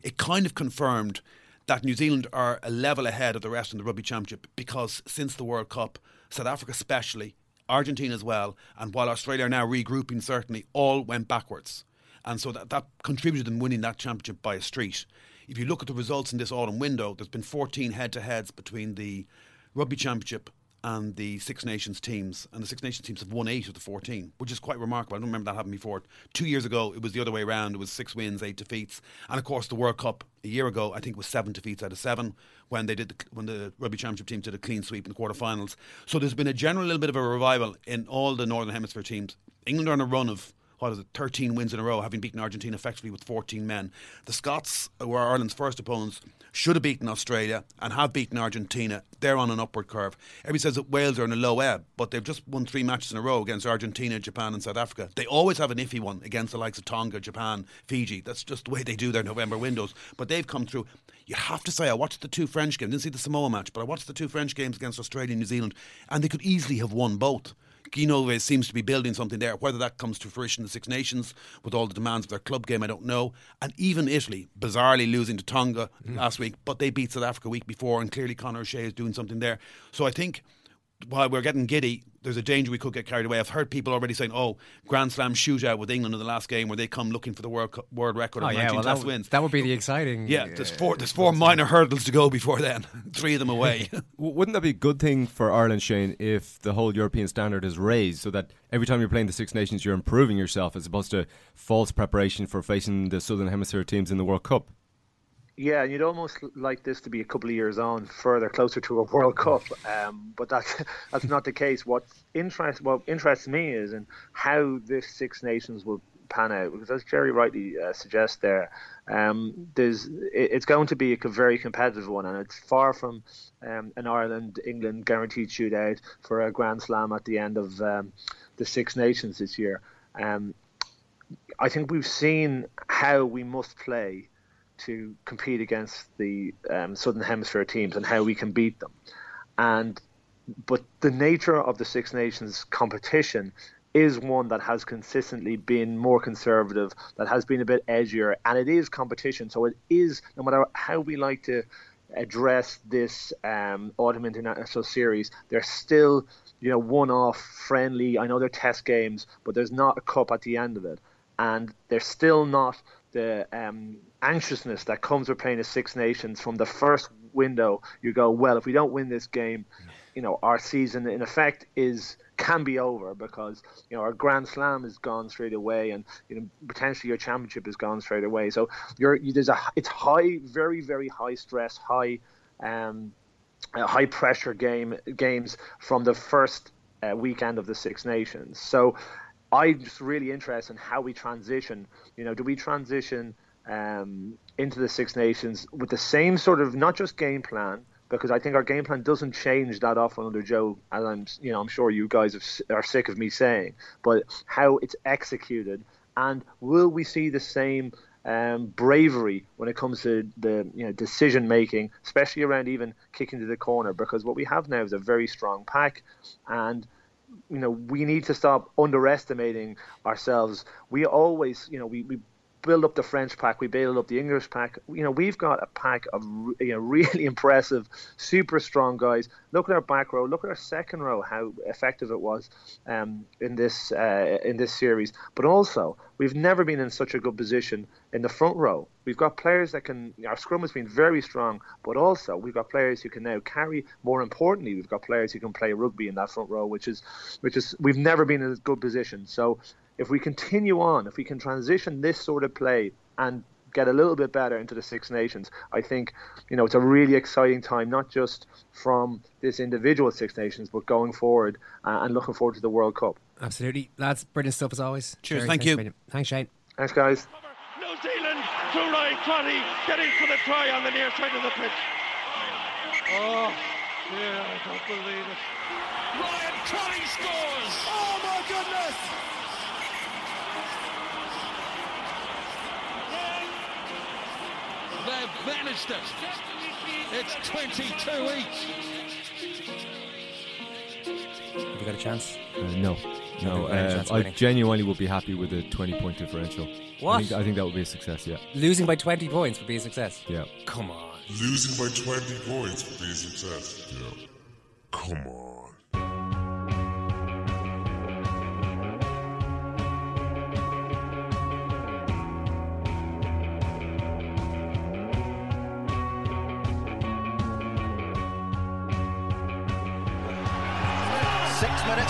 it kind of confirmed that New Zealand are a level ahead of the rest in the Rugby Championship, because since the World Cup, South Africa especially, Argentina as well, and while Australia are now regrouping certainly, all went backwards. And so that, that contributed to them winning that championship by a street. If you look at the results in this autumn window, there's been fourteen head-to-heads between the Rugby Championship and the Six Nations teams, and the Six Nations teams have won eight of the fourteen, which is quite remarkable. I don't remember that happening before. Two years ago, it was the other way around. It was six wins, eight defeats. And, of course, the World Cup a year ago, I think it was seven defeats out of seven when they did the, when the Rugby Championship team did a clean sweep in the quarterfinals. So there's been a general little bit of a revival in all the Northern Hemisphere teams. England are on a run of what is it, thirteen wins in a row, having beaten Argentina effectively with fourteen men. The Scots, who are Ireland's first opponents, should have beaten Australia and have beaten Argentina. They're on an upward curve. Everybody says that Wales are in a low ebb, but they've just won three matches in a row against Argentina, Japan and South Africa. They always have an iffy one against the likes of Tonga, Japan, Fiji. That's just the way they do their November windows. But they've come through. You have to say, I watched the two French games. I didn't see the Samoa match, but I watched the two French games against Australia and New Zealand, and they could easily have won both. Guinova seems to be building something there. Whether that comes to fruition in the Six Nations with all the demands of their club game, I don't know. And even Italy, bizarrely losing to Tonga mm. last week, but they beat South Africa week before, and clearly Conor O'Shea is doing something there. So I think while we're getting giddy, there's a danger we could get carried away. I've heard people already saying, oh, Grand Slam shootout with England in the last game where they come looking for the world, world record of oh, yeah, nineteen well, test that, wins. That would be the exciting... Yeah, there's four, there's four minor hurdles to go before then. Three of them away. Wouldn't that be a good thing for Ireland, Shane, if the whole European standard is raised so that every time you're playing the Six Nations, you're improving yourself as opposed to false preparation for facing the Southern Hemisphere teams in the World Cup? Yeah, and you'd almost like this to be a couple of years on, further, closer to a World Cup. Um, but that's that's not the case. What's interest, what interests me is in how this Six Nations will pan out. Because as Gerry rightly uh, suggests there, um, there's it, it's going to be a very competitive one. And it's far from um, an Ireland-England guaranteed shootout for a Grand Slam at the end of um, the Six Nations this year. Um, I think we've seen how we must play to compete against the um, Southern Hemisphere teams and how we can beat them. And but the nature of the Six Nations competition is one that has consistently been more conservative, that has been a bit edgier, and it is competition. So it is, no matter how we like to address this um, Autumn International Series, they're still, you know, one-off friendly. I know they're test games, but there's not a cup at the end of it. And they're still not the um, anxiousness that comes with playing the Six Nations. From the first window, you go, well, if we don't win this game, you know, our season in effect is can be over, because, you know, our Grand Slam is gone straight away, and, you know, potentially your championship is gone straight away. So you're you, there's a it's high, very very high stress, high um, uh, high pressure game games from the first uh, weekend of the Six Nations. So I'm just really interested in how we transition. You know, do we transition um, into the Six Nations with the same sort of, not just game plan, because I think our game plan doesn't change that often under Joe, as I'm, you know, I'm sure you guys have, are sick of me saying, but how it's executed, and will we see the same um, bravery when it comes to the, you know, decision making, especially around even kicking to the corner, because what we have now is a very strong pack, and you know, we need to stop underestimating ourselves. We always, you know, we, we build up the French pack, we build up the English pack. You know, we've got a pack of, you know, really impressive, super strong guys. Look at our back row, look at our second row, how effective it was um, in this uh, in this series. But also, we've never been in such a good position in the front row. We've got players that can, our scrum has been very strong, but also we've got players who can now carry. More importantly, we've got players who can play rugby in that front row, which is, which is, we've never been in a good position. So if we continue on, if we can transition this sort of play and get a little bit better into the Six Nations, I think, you know, it's a really exciting time, not just from this individual Six Nations, but going forward uh, and looking forward to the World Cup. Absolutely. Lads, brilliant stuff as always. Cheers. Cheers. Thank Thanks, you. Brilliant. Thanks, Shane. Thanks, guys. New Zealand, Tulai Toddy getting for the try on the near side of the pitch. Oh, yeah, I don't believe it. Ryan Toddy scores! Oh, my goodness! They've managed it. It's twenty-two each. Have you got a chance? Uh, no. No, uh, I genuinely would be happy with a twenty-point differential. What? I think, I think that would be a success, yeah. Losing by twenty points would be a success? Yeah. Come on. Losing by twenty points would be a success? Yeah. Come on.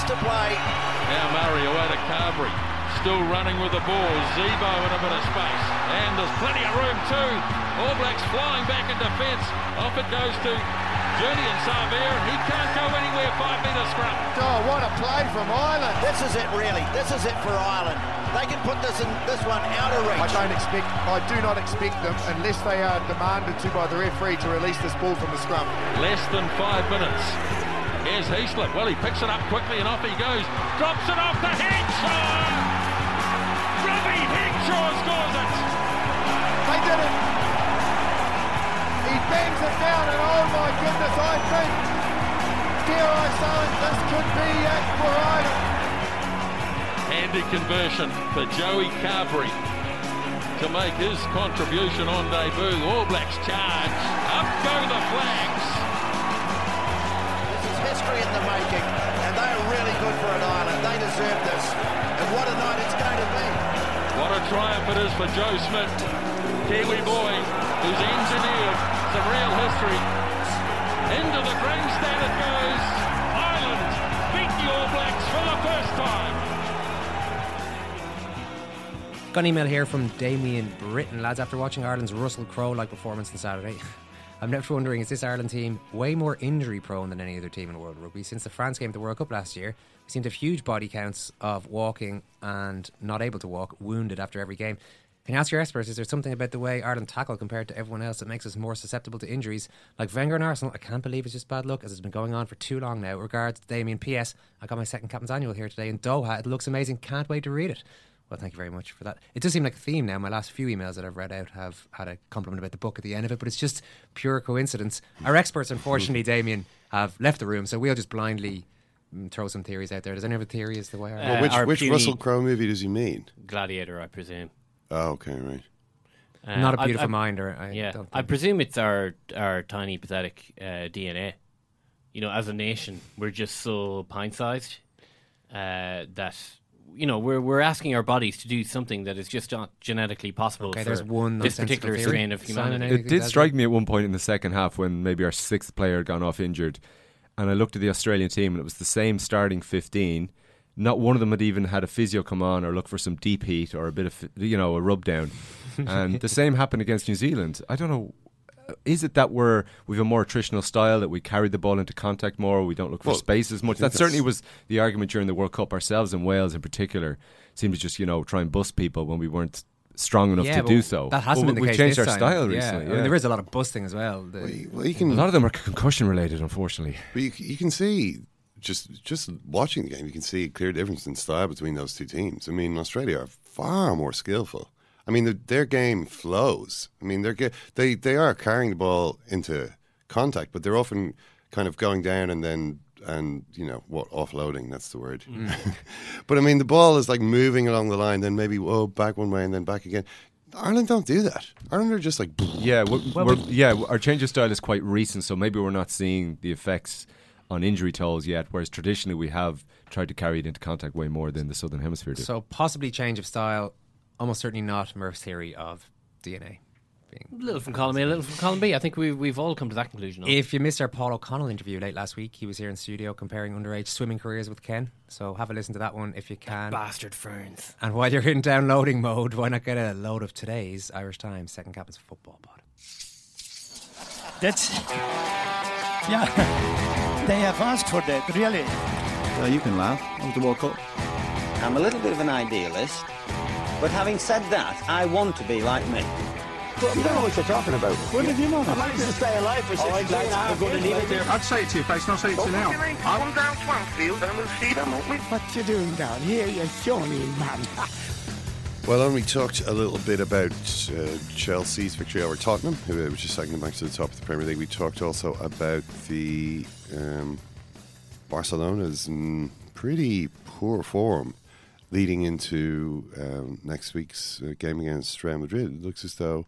Now Murray away to Carbery, still running with the ball, Zebo in a bit of space, and there's plenty of room too. All Blacks flying back in defence, off it goes to Julian Sarveer, and he can't go anywhere, five metre scrum. Oh, what a play from Ireland. This is it really, this is it for Ireland. They can put this in, this one out of reach. I don't expect, I do not expect them, unless they are demanded to by the referee, to release this ball from the scrum. Less than five minutes. Here's Heaslip. Well, he picks it up quickly and off he goes. Drops it off the Henshaw. Robbie Henshaw scores it. They did it. He bangs it down, and oh my goodness, I think, dare I say, this could be it for Ireland. Handy conversion for Joey Carbery to make his contribution on debut. All Blacks charge. Up go the flags. This is history in the making, and they are really good for an Ireland. They deserve this, and what a night it's going to be. What a triumph it is for Joe Schmidt, Kiwi boy, who's engineered some real history. Into the grandstand it goes. Ireland beat the All Blacks for the first time. Got an email here from Damien Britton. Lads, after watching Ireland's Russell Crowe-like performance on Saturday, I'm left wondering, is this Ireland team way more injury-prone than any other team in world rugby? Since the France game at the World Cup last year, we seem to have huge body counts of walking and not able to walk, wounded after every game. Can you ask your experts, is there something about the way Ireland tackle compared to everyone else that makes us more susceptible to injuries? Like Wenger and Arsenal, I can't believe it's just bad luck, as it's been going on for too long now. Regards, Damien. P S. I got my second captain's annual here today in Doha. It looks amazing. Can't wait to read it. Well, thank you very much for that. It does seem like a theme now. My last few emails that I've read out have had a compliment about the book at the end of it, but it's just pure coincidence. Our experts, unfortunately, Damien, have left the room, so we'll just blindly throw some theories out there. Does anyone have a theory as to why? Well, which, which puny... Russell Crowe movie does he mean? Gladiator, I presume. Oh, okay, right. Uh, Not a beautiful I, I, mind, or I yeah, don't think. I presume it's our our tiny, pathetic uh, D N A. You know, as a nation, we're just so pint-sized uh, that... You know, we're we're asking our bodies to do something that is just not genetically possible okay, for one this particular strain of humanity. Simon, it did strike me at one point in the second half when maybe our sixth player had gone off injured, and I looked at the Australian team and it was the same starting fifteen. Not one of them had even had a physio come on or look for some deep heat or a bit of, you know, a rub down. And the same happened against New Zealand. I don't know. Is it that we're we've a more attritional style, that we carry the ball into contact more, we don't look for well, space as much? That certainly was the argument during the World Cup. Ourselves and Wales in particular seemed to just, you know, try and bust people when we weren't strong enough yeah, to do so. That hasn't well, been the case. We've changed our time. style yeah. recently. Yeah. I mean, there is a lot of busting as well. The, well, you, well you can, a lot of them are concussion related, unfortunately. But you, you can see just just watching the game, you can see a clear difference in style between those two teams. I mean, Australia are far more skillful. I mean, the, their game flows. I mean, they're they they are carrying the ball into contact, but they're often kind of going down and then and you know what offloading. That's the word. Mm. But I mean, the ball is like moving along the line, then maybe oh back one way and then back again. Ireland don't do that. Ireland are just like yeah, we're, well, we're, yeah. Our change of style is quite recent, so maybe we're not seeing the effects on injury tolls yet, whereas traditionally we have tried to carry it into contact way more than the Southern Hemisphere do. So possibly change of style. Almost certainly not Murph's theory of D N A. Being a little from column A, a little from column B. I think we've, we've all come to that conclusion. All. If you missed our Paul O'Connell interview late last week, he was here in studio comparing underage swimming careers with Ken. So have a listen to that one if you can. That bastard ferns. And while you're in downloading mode, why not get a load of today's Irish Times Second Captain's Football Pod? That's... Yeah. They have asked for that, really. Well, you can laugh. That was the World Cup. I'm a little bit of an idealist. But having said that, I want to be like me. But you don't know what you're talking about. What did you know? I'd like to stay alive for six years. I'm going to leave it there. I'd say it to you, face, not say it to you now. Come down Swanfield and we'll see them. What you doing down here, you shawny man? Well, and we talked a little bit about uh, Chelsea's victory over Tottenham, who was just second back to the top of the Premier League. We talked also about the um, Barcelona's pretty poor form leading into um, next week's uh, game against Real Madrid. It looks as though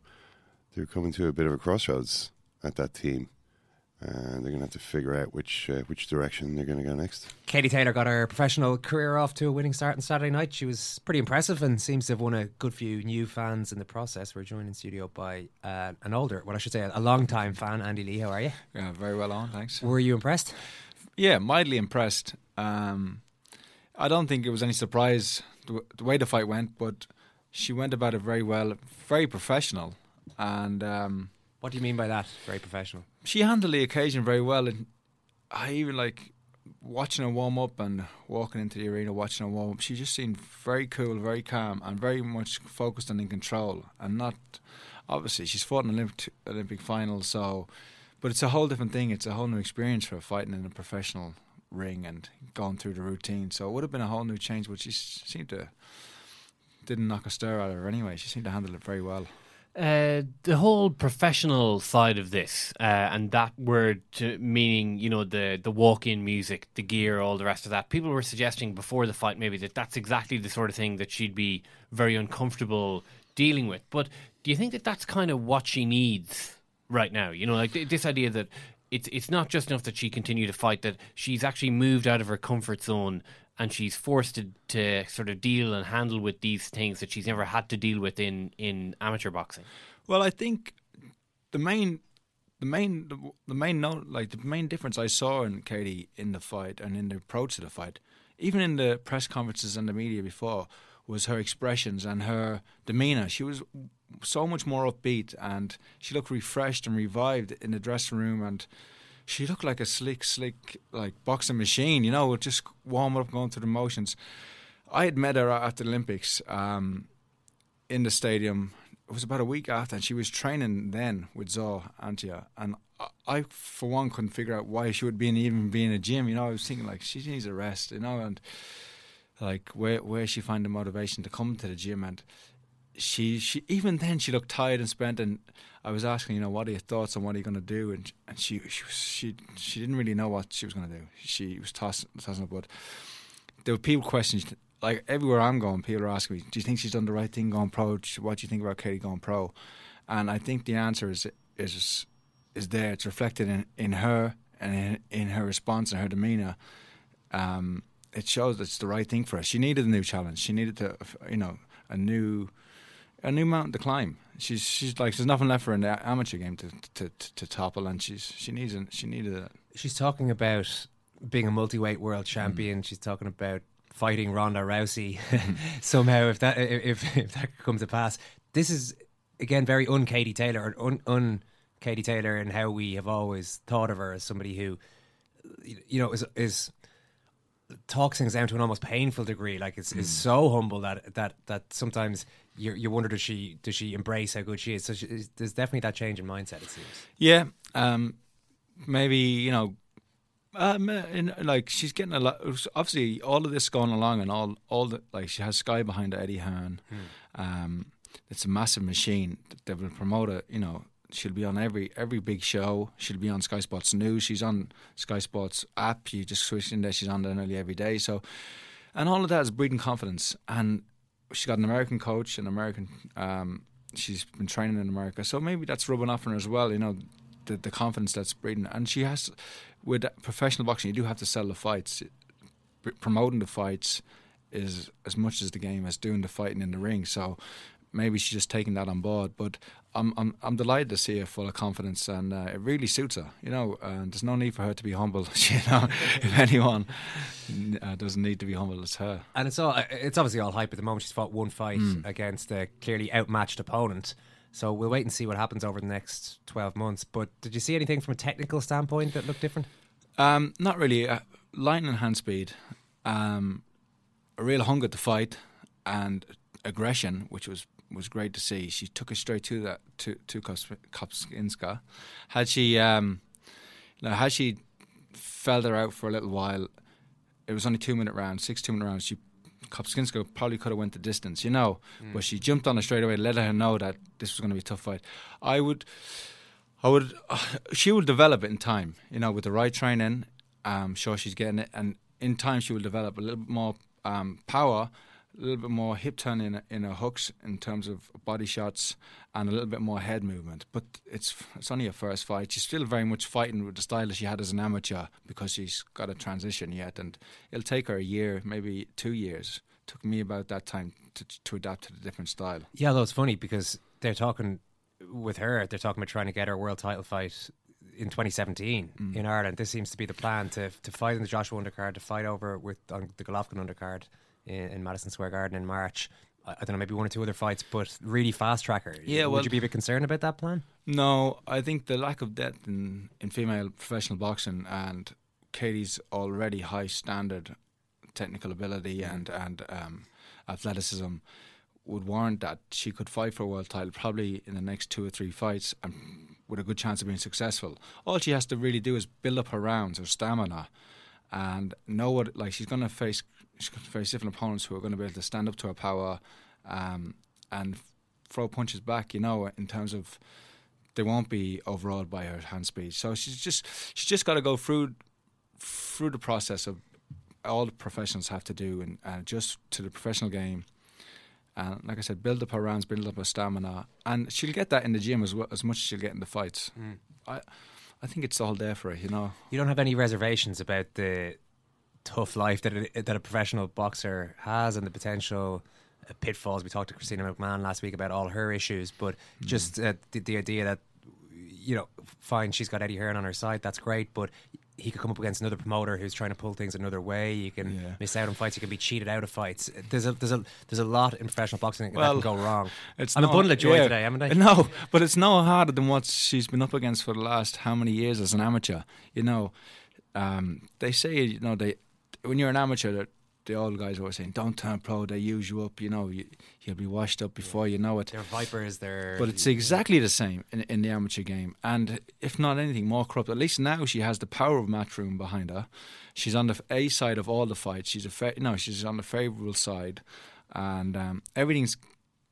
they're coming to a bit of a crossroads at that team. And uh, they're going to have to figure out which uh, which direction they're going to go next. Katie Taylor got her professional career off to a winning start on Saturday night. She was pretty impressive and seems to have won a good few new fans in the process. We're joined in studio by uh, an older, well, I should say a long-time fan, Andy Lee. How are you? Yeah, very well on, thanks. Were you impressed? Yeah, mildly impressed. Um... I don't think it was any surprise the, the way the fight went, but she went about it very well, very professional. And um, what do you mean by that? Very professional. She handled the occasion very well, and I even like watching her warm up and walking into the arena, watching her warm up, she just seemed very cool, very calm, and very much focused and in control. And not obviously she's fought in Olympic Olympic final, so but it's a whole different thing. It's a whole new experience for fighting in a professional ring and going through the routine. So it would have been a whole new change, but she seemed to didn't knock a stir out of her anyway. She seemed to handle it very well. Uh, the whole professional side of this, uh, and that word to meaning, you know, the, the walk-in music, the gear, all the rest of that. People were suggesting before the fight maybe that that's exactly the sort of thing that she'd be very uncomfortable dealing with. But do you think that that's kind of what she needs right now? You know, like th- this idea that it's it's not just enough that she continue to fight, that she's actually moved out of her comfort zone and she's forced to, to sort of deal and handle with these things that she's never had to deal with in, in amateur boxing. Well, I think the main the main the main note, like the main difference I saw in Katie in the fight and in the approach to the fight, even in the press conferences and the media before, was her expressions and her demeanor. She was so much more upbeat, and she looked refreshed and revived in the dressing room, and she looked like a slick, slick, like boxing machine, you know, just warming up, going through the motions. I had met her after the Olympics um, in the stadium. It was about a week after, and she was training then with Zoe Antia. And I, for one, couldn't figure out why she would be in, even be in a gym. You know, I was thinking, like, she needs a rest, you know, and, like, where where she find the motivation to come to the gym. And She, she even then she looked tired and spent, and I was asking, you know, what are your thoughts and what are you going to do? And and she she was, she she didn't really know what she was going to do. She was tossing tossing up, but there were people questioned, like everywhere I'm going, people are asking me, do you think she's done the right thing going pro? What do you think about Katie going pro? And I think the answer is is is there. It's reflected in, in her and in, in her response and her demeanor. Um, it shows that it's the right thing for her. She needed a new challenge. She needed to, you know, a new. A new mountain to climb. She's she's like there's nothing left for her in the amateur game to to, to, to topple, and she's she needs a, she needed it. She's talking about being a multi-weight world champion. Mm. She's talking about fighting Ronda Rousey mm. somehow. If that if if that could come to pass, this is again very un Katie Taylor, un un Katie Taylor, and how we have always thought of her as somebody who, you know, is is. talks things down to an almost painful degree. Like it's, mm. it's so humble that that that sometimes you you wonder does she does she embrace how good she is. So she, there's definitely that change in mindset, it seems. Yeah, um, maybe you know, um, in, like she's getting a lot. Obviously, all of this going along and all all the like she has Sky behind her, Eddie Hearn. Mm. Um, it's a massive machine that will promote her. You know, she'll be on every every big show. She'll be on Sky Sports News. She's on Sky Sports app. You just switch in there. She's on there nearly every day. So, and all of that is breeding confidence. And she's got an American coach, an American. Um, she's been training in America, so maybe that's rubbing off on her as well. You know, the the confidence that's breeding. And she has, with professional boxing, you do have to sell the fights. Promoting the fights is as much as the game as doing the fighting in the ring. So maybe she's just taking that on board, but I'm I'm I'm delighted to see her full of confidence, and uh, it really suits her, you know. And uh, there's no need for her to be humble, you know. If anyone uh, doesn't need to be humble, it's her. And it's all it's obviously all hype at the moment. She's fought one fight mm. against a clearly outmatched opponent, so we'll wait and see what happens over the next twelve months. But did you see anything from a technical standpoint that looked different? Um, not really. Uh, line and hand speed, um, a real hunger to fight, and aggression, which was. was great to see. She took it straight to that to to Kopsinska. Had she um, now had she felled her out for a little while, it was only two minute rounds, six two minute rounds. She Kopsinska probably could have went the distance, you know, mm. but she jumped on her straight away, let her know that this was going to be a tough fight. I would, I would, uh, she will develop it in time, you know, with the right training. I'm sure she's getting it, and in time she will develop a little bit more um, power. A little bit more hip turn in, in her hooks in terms of body shots, and a little bit more head movement. But it's it's only her first fight. She's still very much fighting with the style that she had as an amateur, because she's got a transition yet, and it'll take her a year, maybe two years. It took me about that time to to adapt to the different style. Yeah, though it's funny because they're talking with her. They're talking about trying to get her world title fight in twenty seventeen mm. in Ireland. This seems to be the plan, to to fight in the Joshua undercard, to fight over with on the Golovkin undercard. In Madison Square Garden in March. I don't know, maybe one or two other fights, but really fast tracker. Yeah, well, would you be a bit concerned about that plan? No, I think the lack of depth in, in female professional boxing and Katie's already high standard technical ability and and um, athleticism would warrant that she could fight for a world title probably in the next two or three fights, and with a good chance of being successful. All she has to really do is build up her rounds, her stamina, and know what, like, she's going to face she's going to face different opponents who are going to be able to stand up to her power um, and throw punches back, you know, in terms of they won't be overawed by her hand speed. So she's just she's just got to go through through the process of all the professionals have to do and, and adjust to the professional game. And like I said, build up her rounds, build up her stamina, and she'll get that in the gym as well, as much as she'll get in the fights. Mm. I, I think it's all there for her, you know. You don't have any reservations about the tough life that a, that a professional boxer has and the potential pitfalls. We talked to Christina McMahon last week about all her issues, but mm. just uh, the, the idea that, you know, fine, she's got Eddie Hearn on her side, that's great, but he could come up against another promoter who's trying to pull things another way. You can yeah. miss out on fights. You can be cheated out of fights. There's a there's a there's a lot in professional boxing well, that can go wrong. It's I'm no, a bundle of joy yeah, today, haven't I? No, but it's no harder than what she's been up against for the last how many years as an amateur. You know, um, they say you know they when you're an amateur, the old guys are always saying, "Don't turn pro. They use you up. You know, you, you'll be washed up before yeah. you know it." Their vipers, their but it's exactly yeah. the same in, in the amateur game, and if not anything more corrupt. At least now she has the power of Matchroom behind her. She's on the A side of all the fights. She's a fa- no, she's on the favourable side, and um, everything's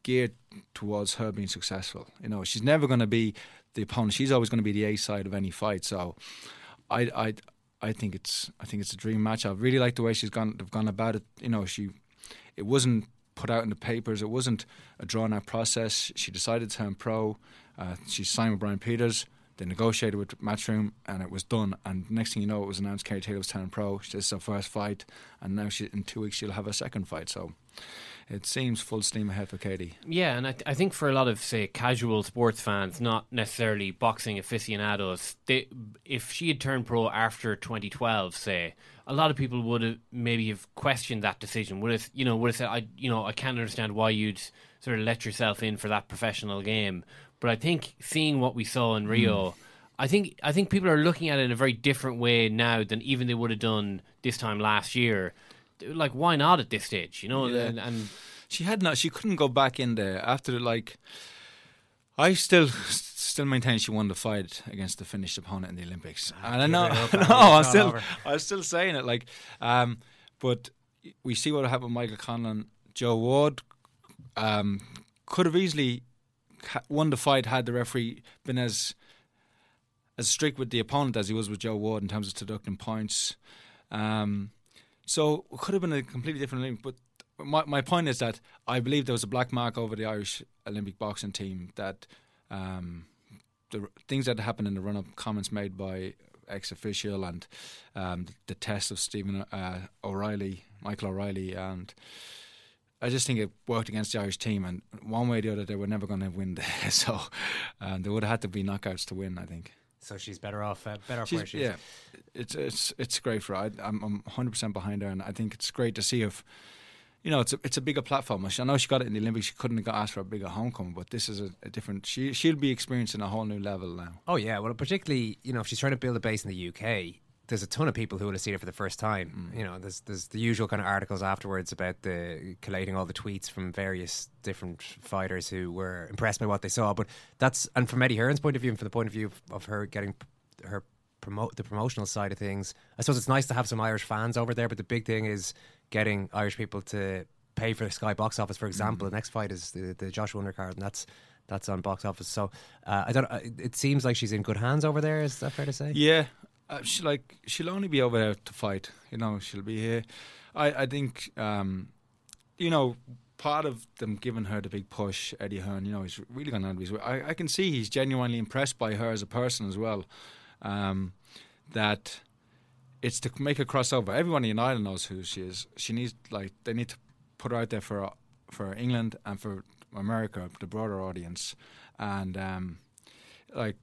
geared towards her being successful. You know, she's never going to be the opponent. She's always going to be the A side of any fight. So, I. I I think it's I think it's a dream match. I really like the way she's gone they've gone about it. You know, she it wasn't put out in the papers. It wasn't a drawn out process. She decided to turn pro. Uh, she signed with Brian Peters. They negotiated with Matchroom, and it was done. And next thing you know, it was announced Kerry Taylor was turning pro. This is her first fight, and now she in two weeks she'll have her second fight. So. It seems full steam ahead for Katie. Yeah, and I, th- I think for a lot of, say, casual sports fans, not necessarily boxing aficionados, they, if she had turned pro after twenty twelve, say, a lot of people would have maybe have questioned that decision. Would have, you know, would have said, I, you know, I can't understand why you'd sort of let yourself in for that professional game. But I think seeing what we saw in Rio, mm. I think I think people are looking at it in a very different way now than even they would have done this time last year. Like, why not at this stage, you know? Yeah. And, and she had not, she couldn't go back in there after the, like. I still still maintain she won the fight against the Finnish opponent in the Olympics, ah, and I know, up, no, I'm still, over. I'm still saying it. Like, um, but we see what happened with Michael Conlan. Joe Ward um, could have easily won the fight had the referee been as as strict with the opponent as he was with Joe Ward in terms of deducting points. Um, So it could have been a completely different Olympic, but my my point is that I believe there was a black mark over the Irish Olympic boxing team that um, the things that happened in the run-up, comments made by ex-official and um, the test of Stephen uh, O'Reilly, Michael O'Reilly, and I just think it worked against the Irish team, and one way or the other they were never going to win there, so um, there would have had to be knockouts to win, I think. So she's better off, uh, better off she's, where she is. Yeah, it's it's it's great for her. I, I'm I'm one hundred percent behind her, and I think it's great to see if, you know, it's a, it's a bigger platform. I know she got it in the Olympics. She couldn't have got asked for a bigger homecoming, but this is a, a different. She she'll be experiencing a whole new level now. Oh yeah, well, particularly you know if she's trying to build a base in the U K. There's a ton of people who will have seen it for the first time. Mm. You know, there's there's the usual kind of articles afterwards about the collating all the tweets from various different fighters who were impressed by what they saw. But that's and from Eddie Hearn's point of view, and from the point of view of, of her getting her promote the promotional side of things, I suppose it's nice to have some Irish fans over there. But the big thing is getting Irish people to pay for the Sky box office. For example, mm. the next fight is the, the Joshua Undercard, and that's. That's on box office. So uh, I don't. It seems like she's in good hands over there. Is that fair to say? Yeah. Uh, she like she'll only be over there to fight, you know. She'll be here. I I think, um, you know, part of them giving her the big push, Eddie Hearn. You know, he's really gone out of his way. I I can see he's genuinely impressed by her as a person as well. Um, that it's to make a crossover. Everyone in Ireland knows who she is. She needs like they need to put her out there for for England and for America, the broader audience, and um, like.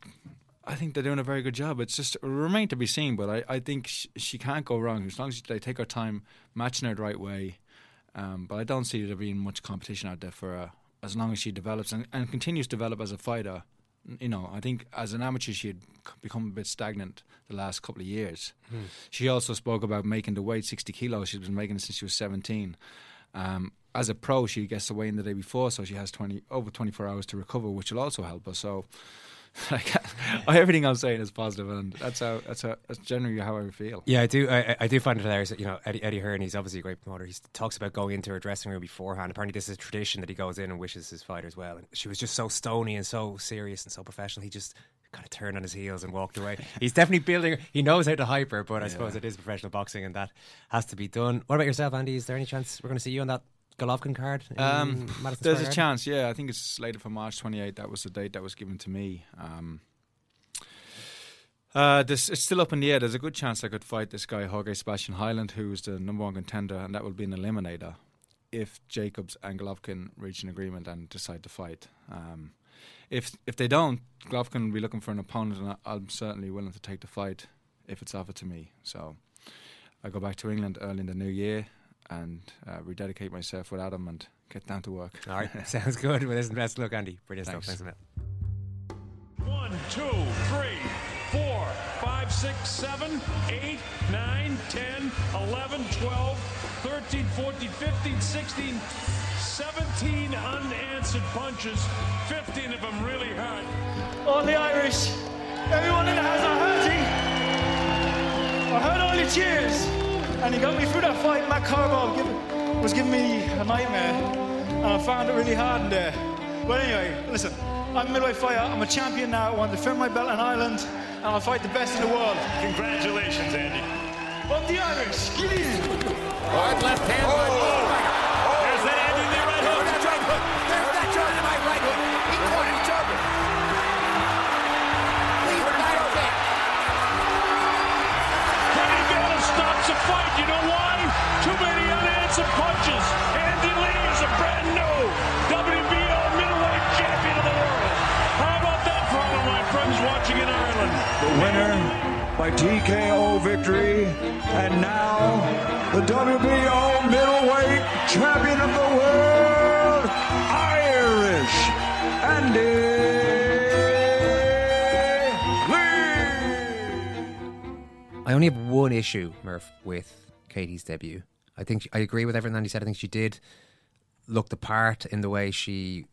I think they're doing a very good job. It's just it remain to be seen, but I, I think sh- she can't go wrong as long as they take her time matching her the right way. Um, but I don't see there being much competition out there for her as long as she develops and, and continues to develop as a fighter. you know, I think as an amateur she had become a bit stagnant the last couple of years. Mm. She also spoke about making the weight, sixty kilos. She's been making it since she was seventeen. Um, as a pro, she gets away in the day before, so she has twenty over twenty-four hours to recover, which will also help her. So like, everything I'm saying is positive, and that's how that's how that's generally how I feel. Yeah, I do. I, I do find it hilarious that, you know, Eddie, Eddie Hearn, he's obviously a great promoter. He talks about going into her dressing room beforehand. Apparently, this is a tradition that he goes in and wishes his fighters well. And she was just so stony and so serious and so professional. He just kind of turned on his heels and walked away. He's definitely building. He knows how to hype her, but I yeah. suppose it is professional boxing, and that has to be done. What about yourself, Andy? Is there any chance we're going to see you on that Golovkin card? Um, there's a chance, yeah. I think it's slated for March twenty-eighth. That was the date that was given to me. Um, uh, this, it's still up in the air. There's a good chance I could fight this guy, Jorge Sebastian Highland, who's the number one contender, and that will be an eliminator if Jacobs and Golovkin reach an agreement and decide to fight. Um, if if they don't, Golovkin will be looking for an opponent, and I'm certainly willing to take the fight if it's offered to me. So I go back to England early in the new year and uh, rededicate myself with Adam and get down to work. All right, sounds good. Well, listen, best of luck, Andy. Brilliant Thanks. Stuff. Thanks a lot. One, two, three, four, five, six, seven, eight, nine, ten, eleven, twelve, thirteen, fourteen, fifteen, sixteen, seventeen unanswered punches. fifteen of them really hurt. On the Irish, everyone in the house are hurting. I heard all the cheers. And he got me through that fight. Matt Carbo give, was giving me a nightmare, and I found it really hard in there. But anyway, listen, I'm a middleweight fighter. I'm a champion now. I want to defend my belt in Ireland, and I'll fight the best in the world. Congratulations, Andy. Up the Irish. Give it. Hard left hand. Oh. Right. Oh. Oh. There's that Andy in there, right hook. There's that hook. There's that John in my right hook. He caught his target. Stops a fight. You know why? Too many unanswered punches. Andy Lee is a brand new W B O middleweight champion of the world. How about that for all of my friends watching in Ireland? The winner by T K O victory, and now the W B O middleweight champion of the world, Irish Andy. I only have one issue, Murph, with Katie's debut. I think she, I agree with everything Andy said. I think she did look the part in the way she,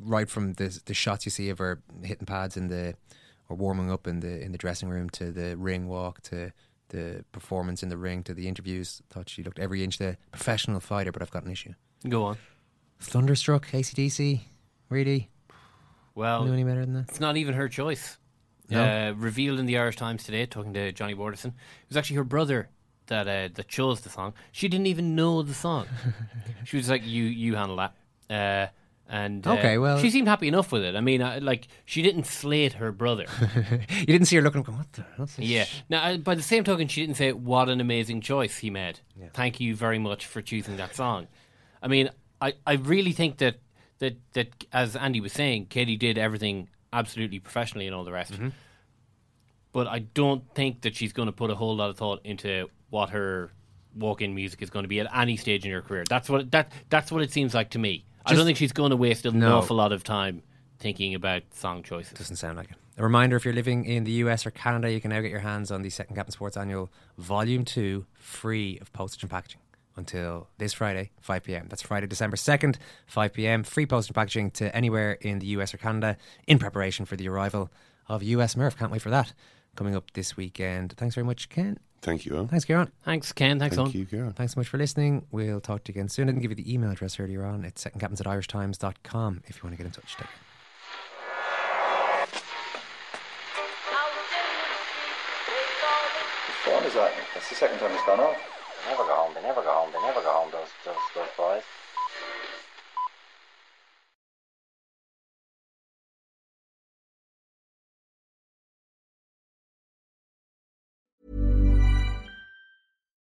right from the the shots you see of her hitting pads in the or warming up in the in the dressing room, to the ring walk, to the performance in the ring, to the interviews. I thought she looked every inch the professional fighter. But I've got an issue. Go on. Thunderstruck, A C D C, really? Well, know any better than that? It's not even her choice. No. Uh, revealed in the Irish Times today, talking to Johnny Warderson, it was actually her brother that uh, that chose the song. She didn't even know the song. She was like, "You you handle that." Uh, and uh, okay, well, she seemed happy enough with it. I mean, I, like she didn't slate her brother. You didn't see her looking. What the? What's this? Yeah. Now, I, by the same token, she didn't say, "What an amazing choice he made. Yeah. Thank you very much for choosing that song." I mean, I, I really think that that that as Andy was saying, Katie did everything absolutely professionally and all the rest. Mm-hmm. But I don't think that she's going to put a whole lot of thought into what her walk-in music is going to be at any stage in her career. That's what that that's what it seems like to me. Just, I don't think she's going to waste an no. awful lot of time thinking about song choices. Doesn't sound like it. A reminder, if you're living in the U S or Canada, you can now get your hands on the Second Captain Sports Annual Volume two free of postage and packaging until this Friday, five p.m. That's Friday, December second, five p.m. Free postage and packaging to anywhere in the U S or Canada in preparation for the arrival of U S Murph. Can't wait for that coming up this weekend. Thanks very much, Ken. Thank you, Owen. Thanks, Kieran. Thanks, Ken. Thanks, Thank Owen. you, Kieran. Thanks so much for listening. We'll talk to you again soon. I didn't give you the email address earlier on. It's second captains at irish times dot com if you want to get in touch. Take care. What is that? That's the second time it's gone off. They never go home, they never go home, they never go home, those, those, those boys.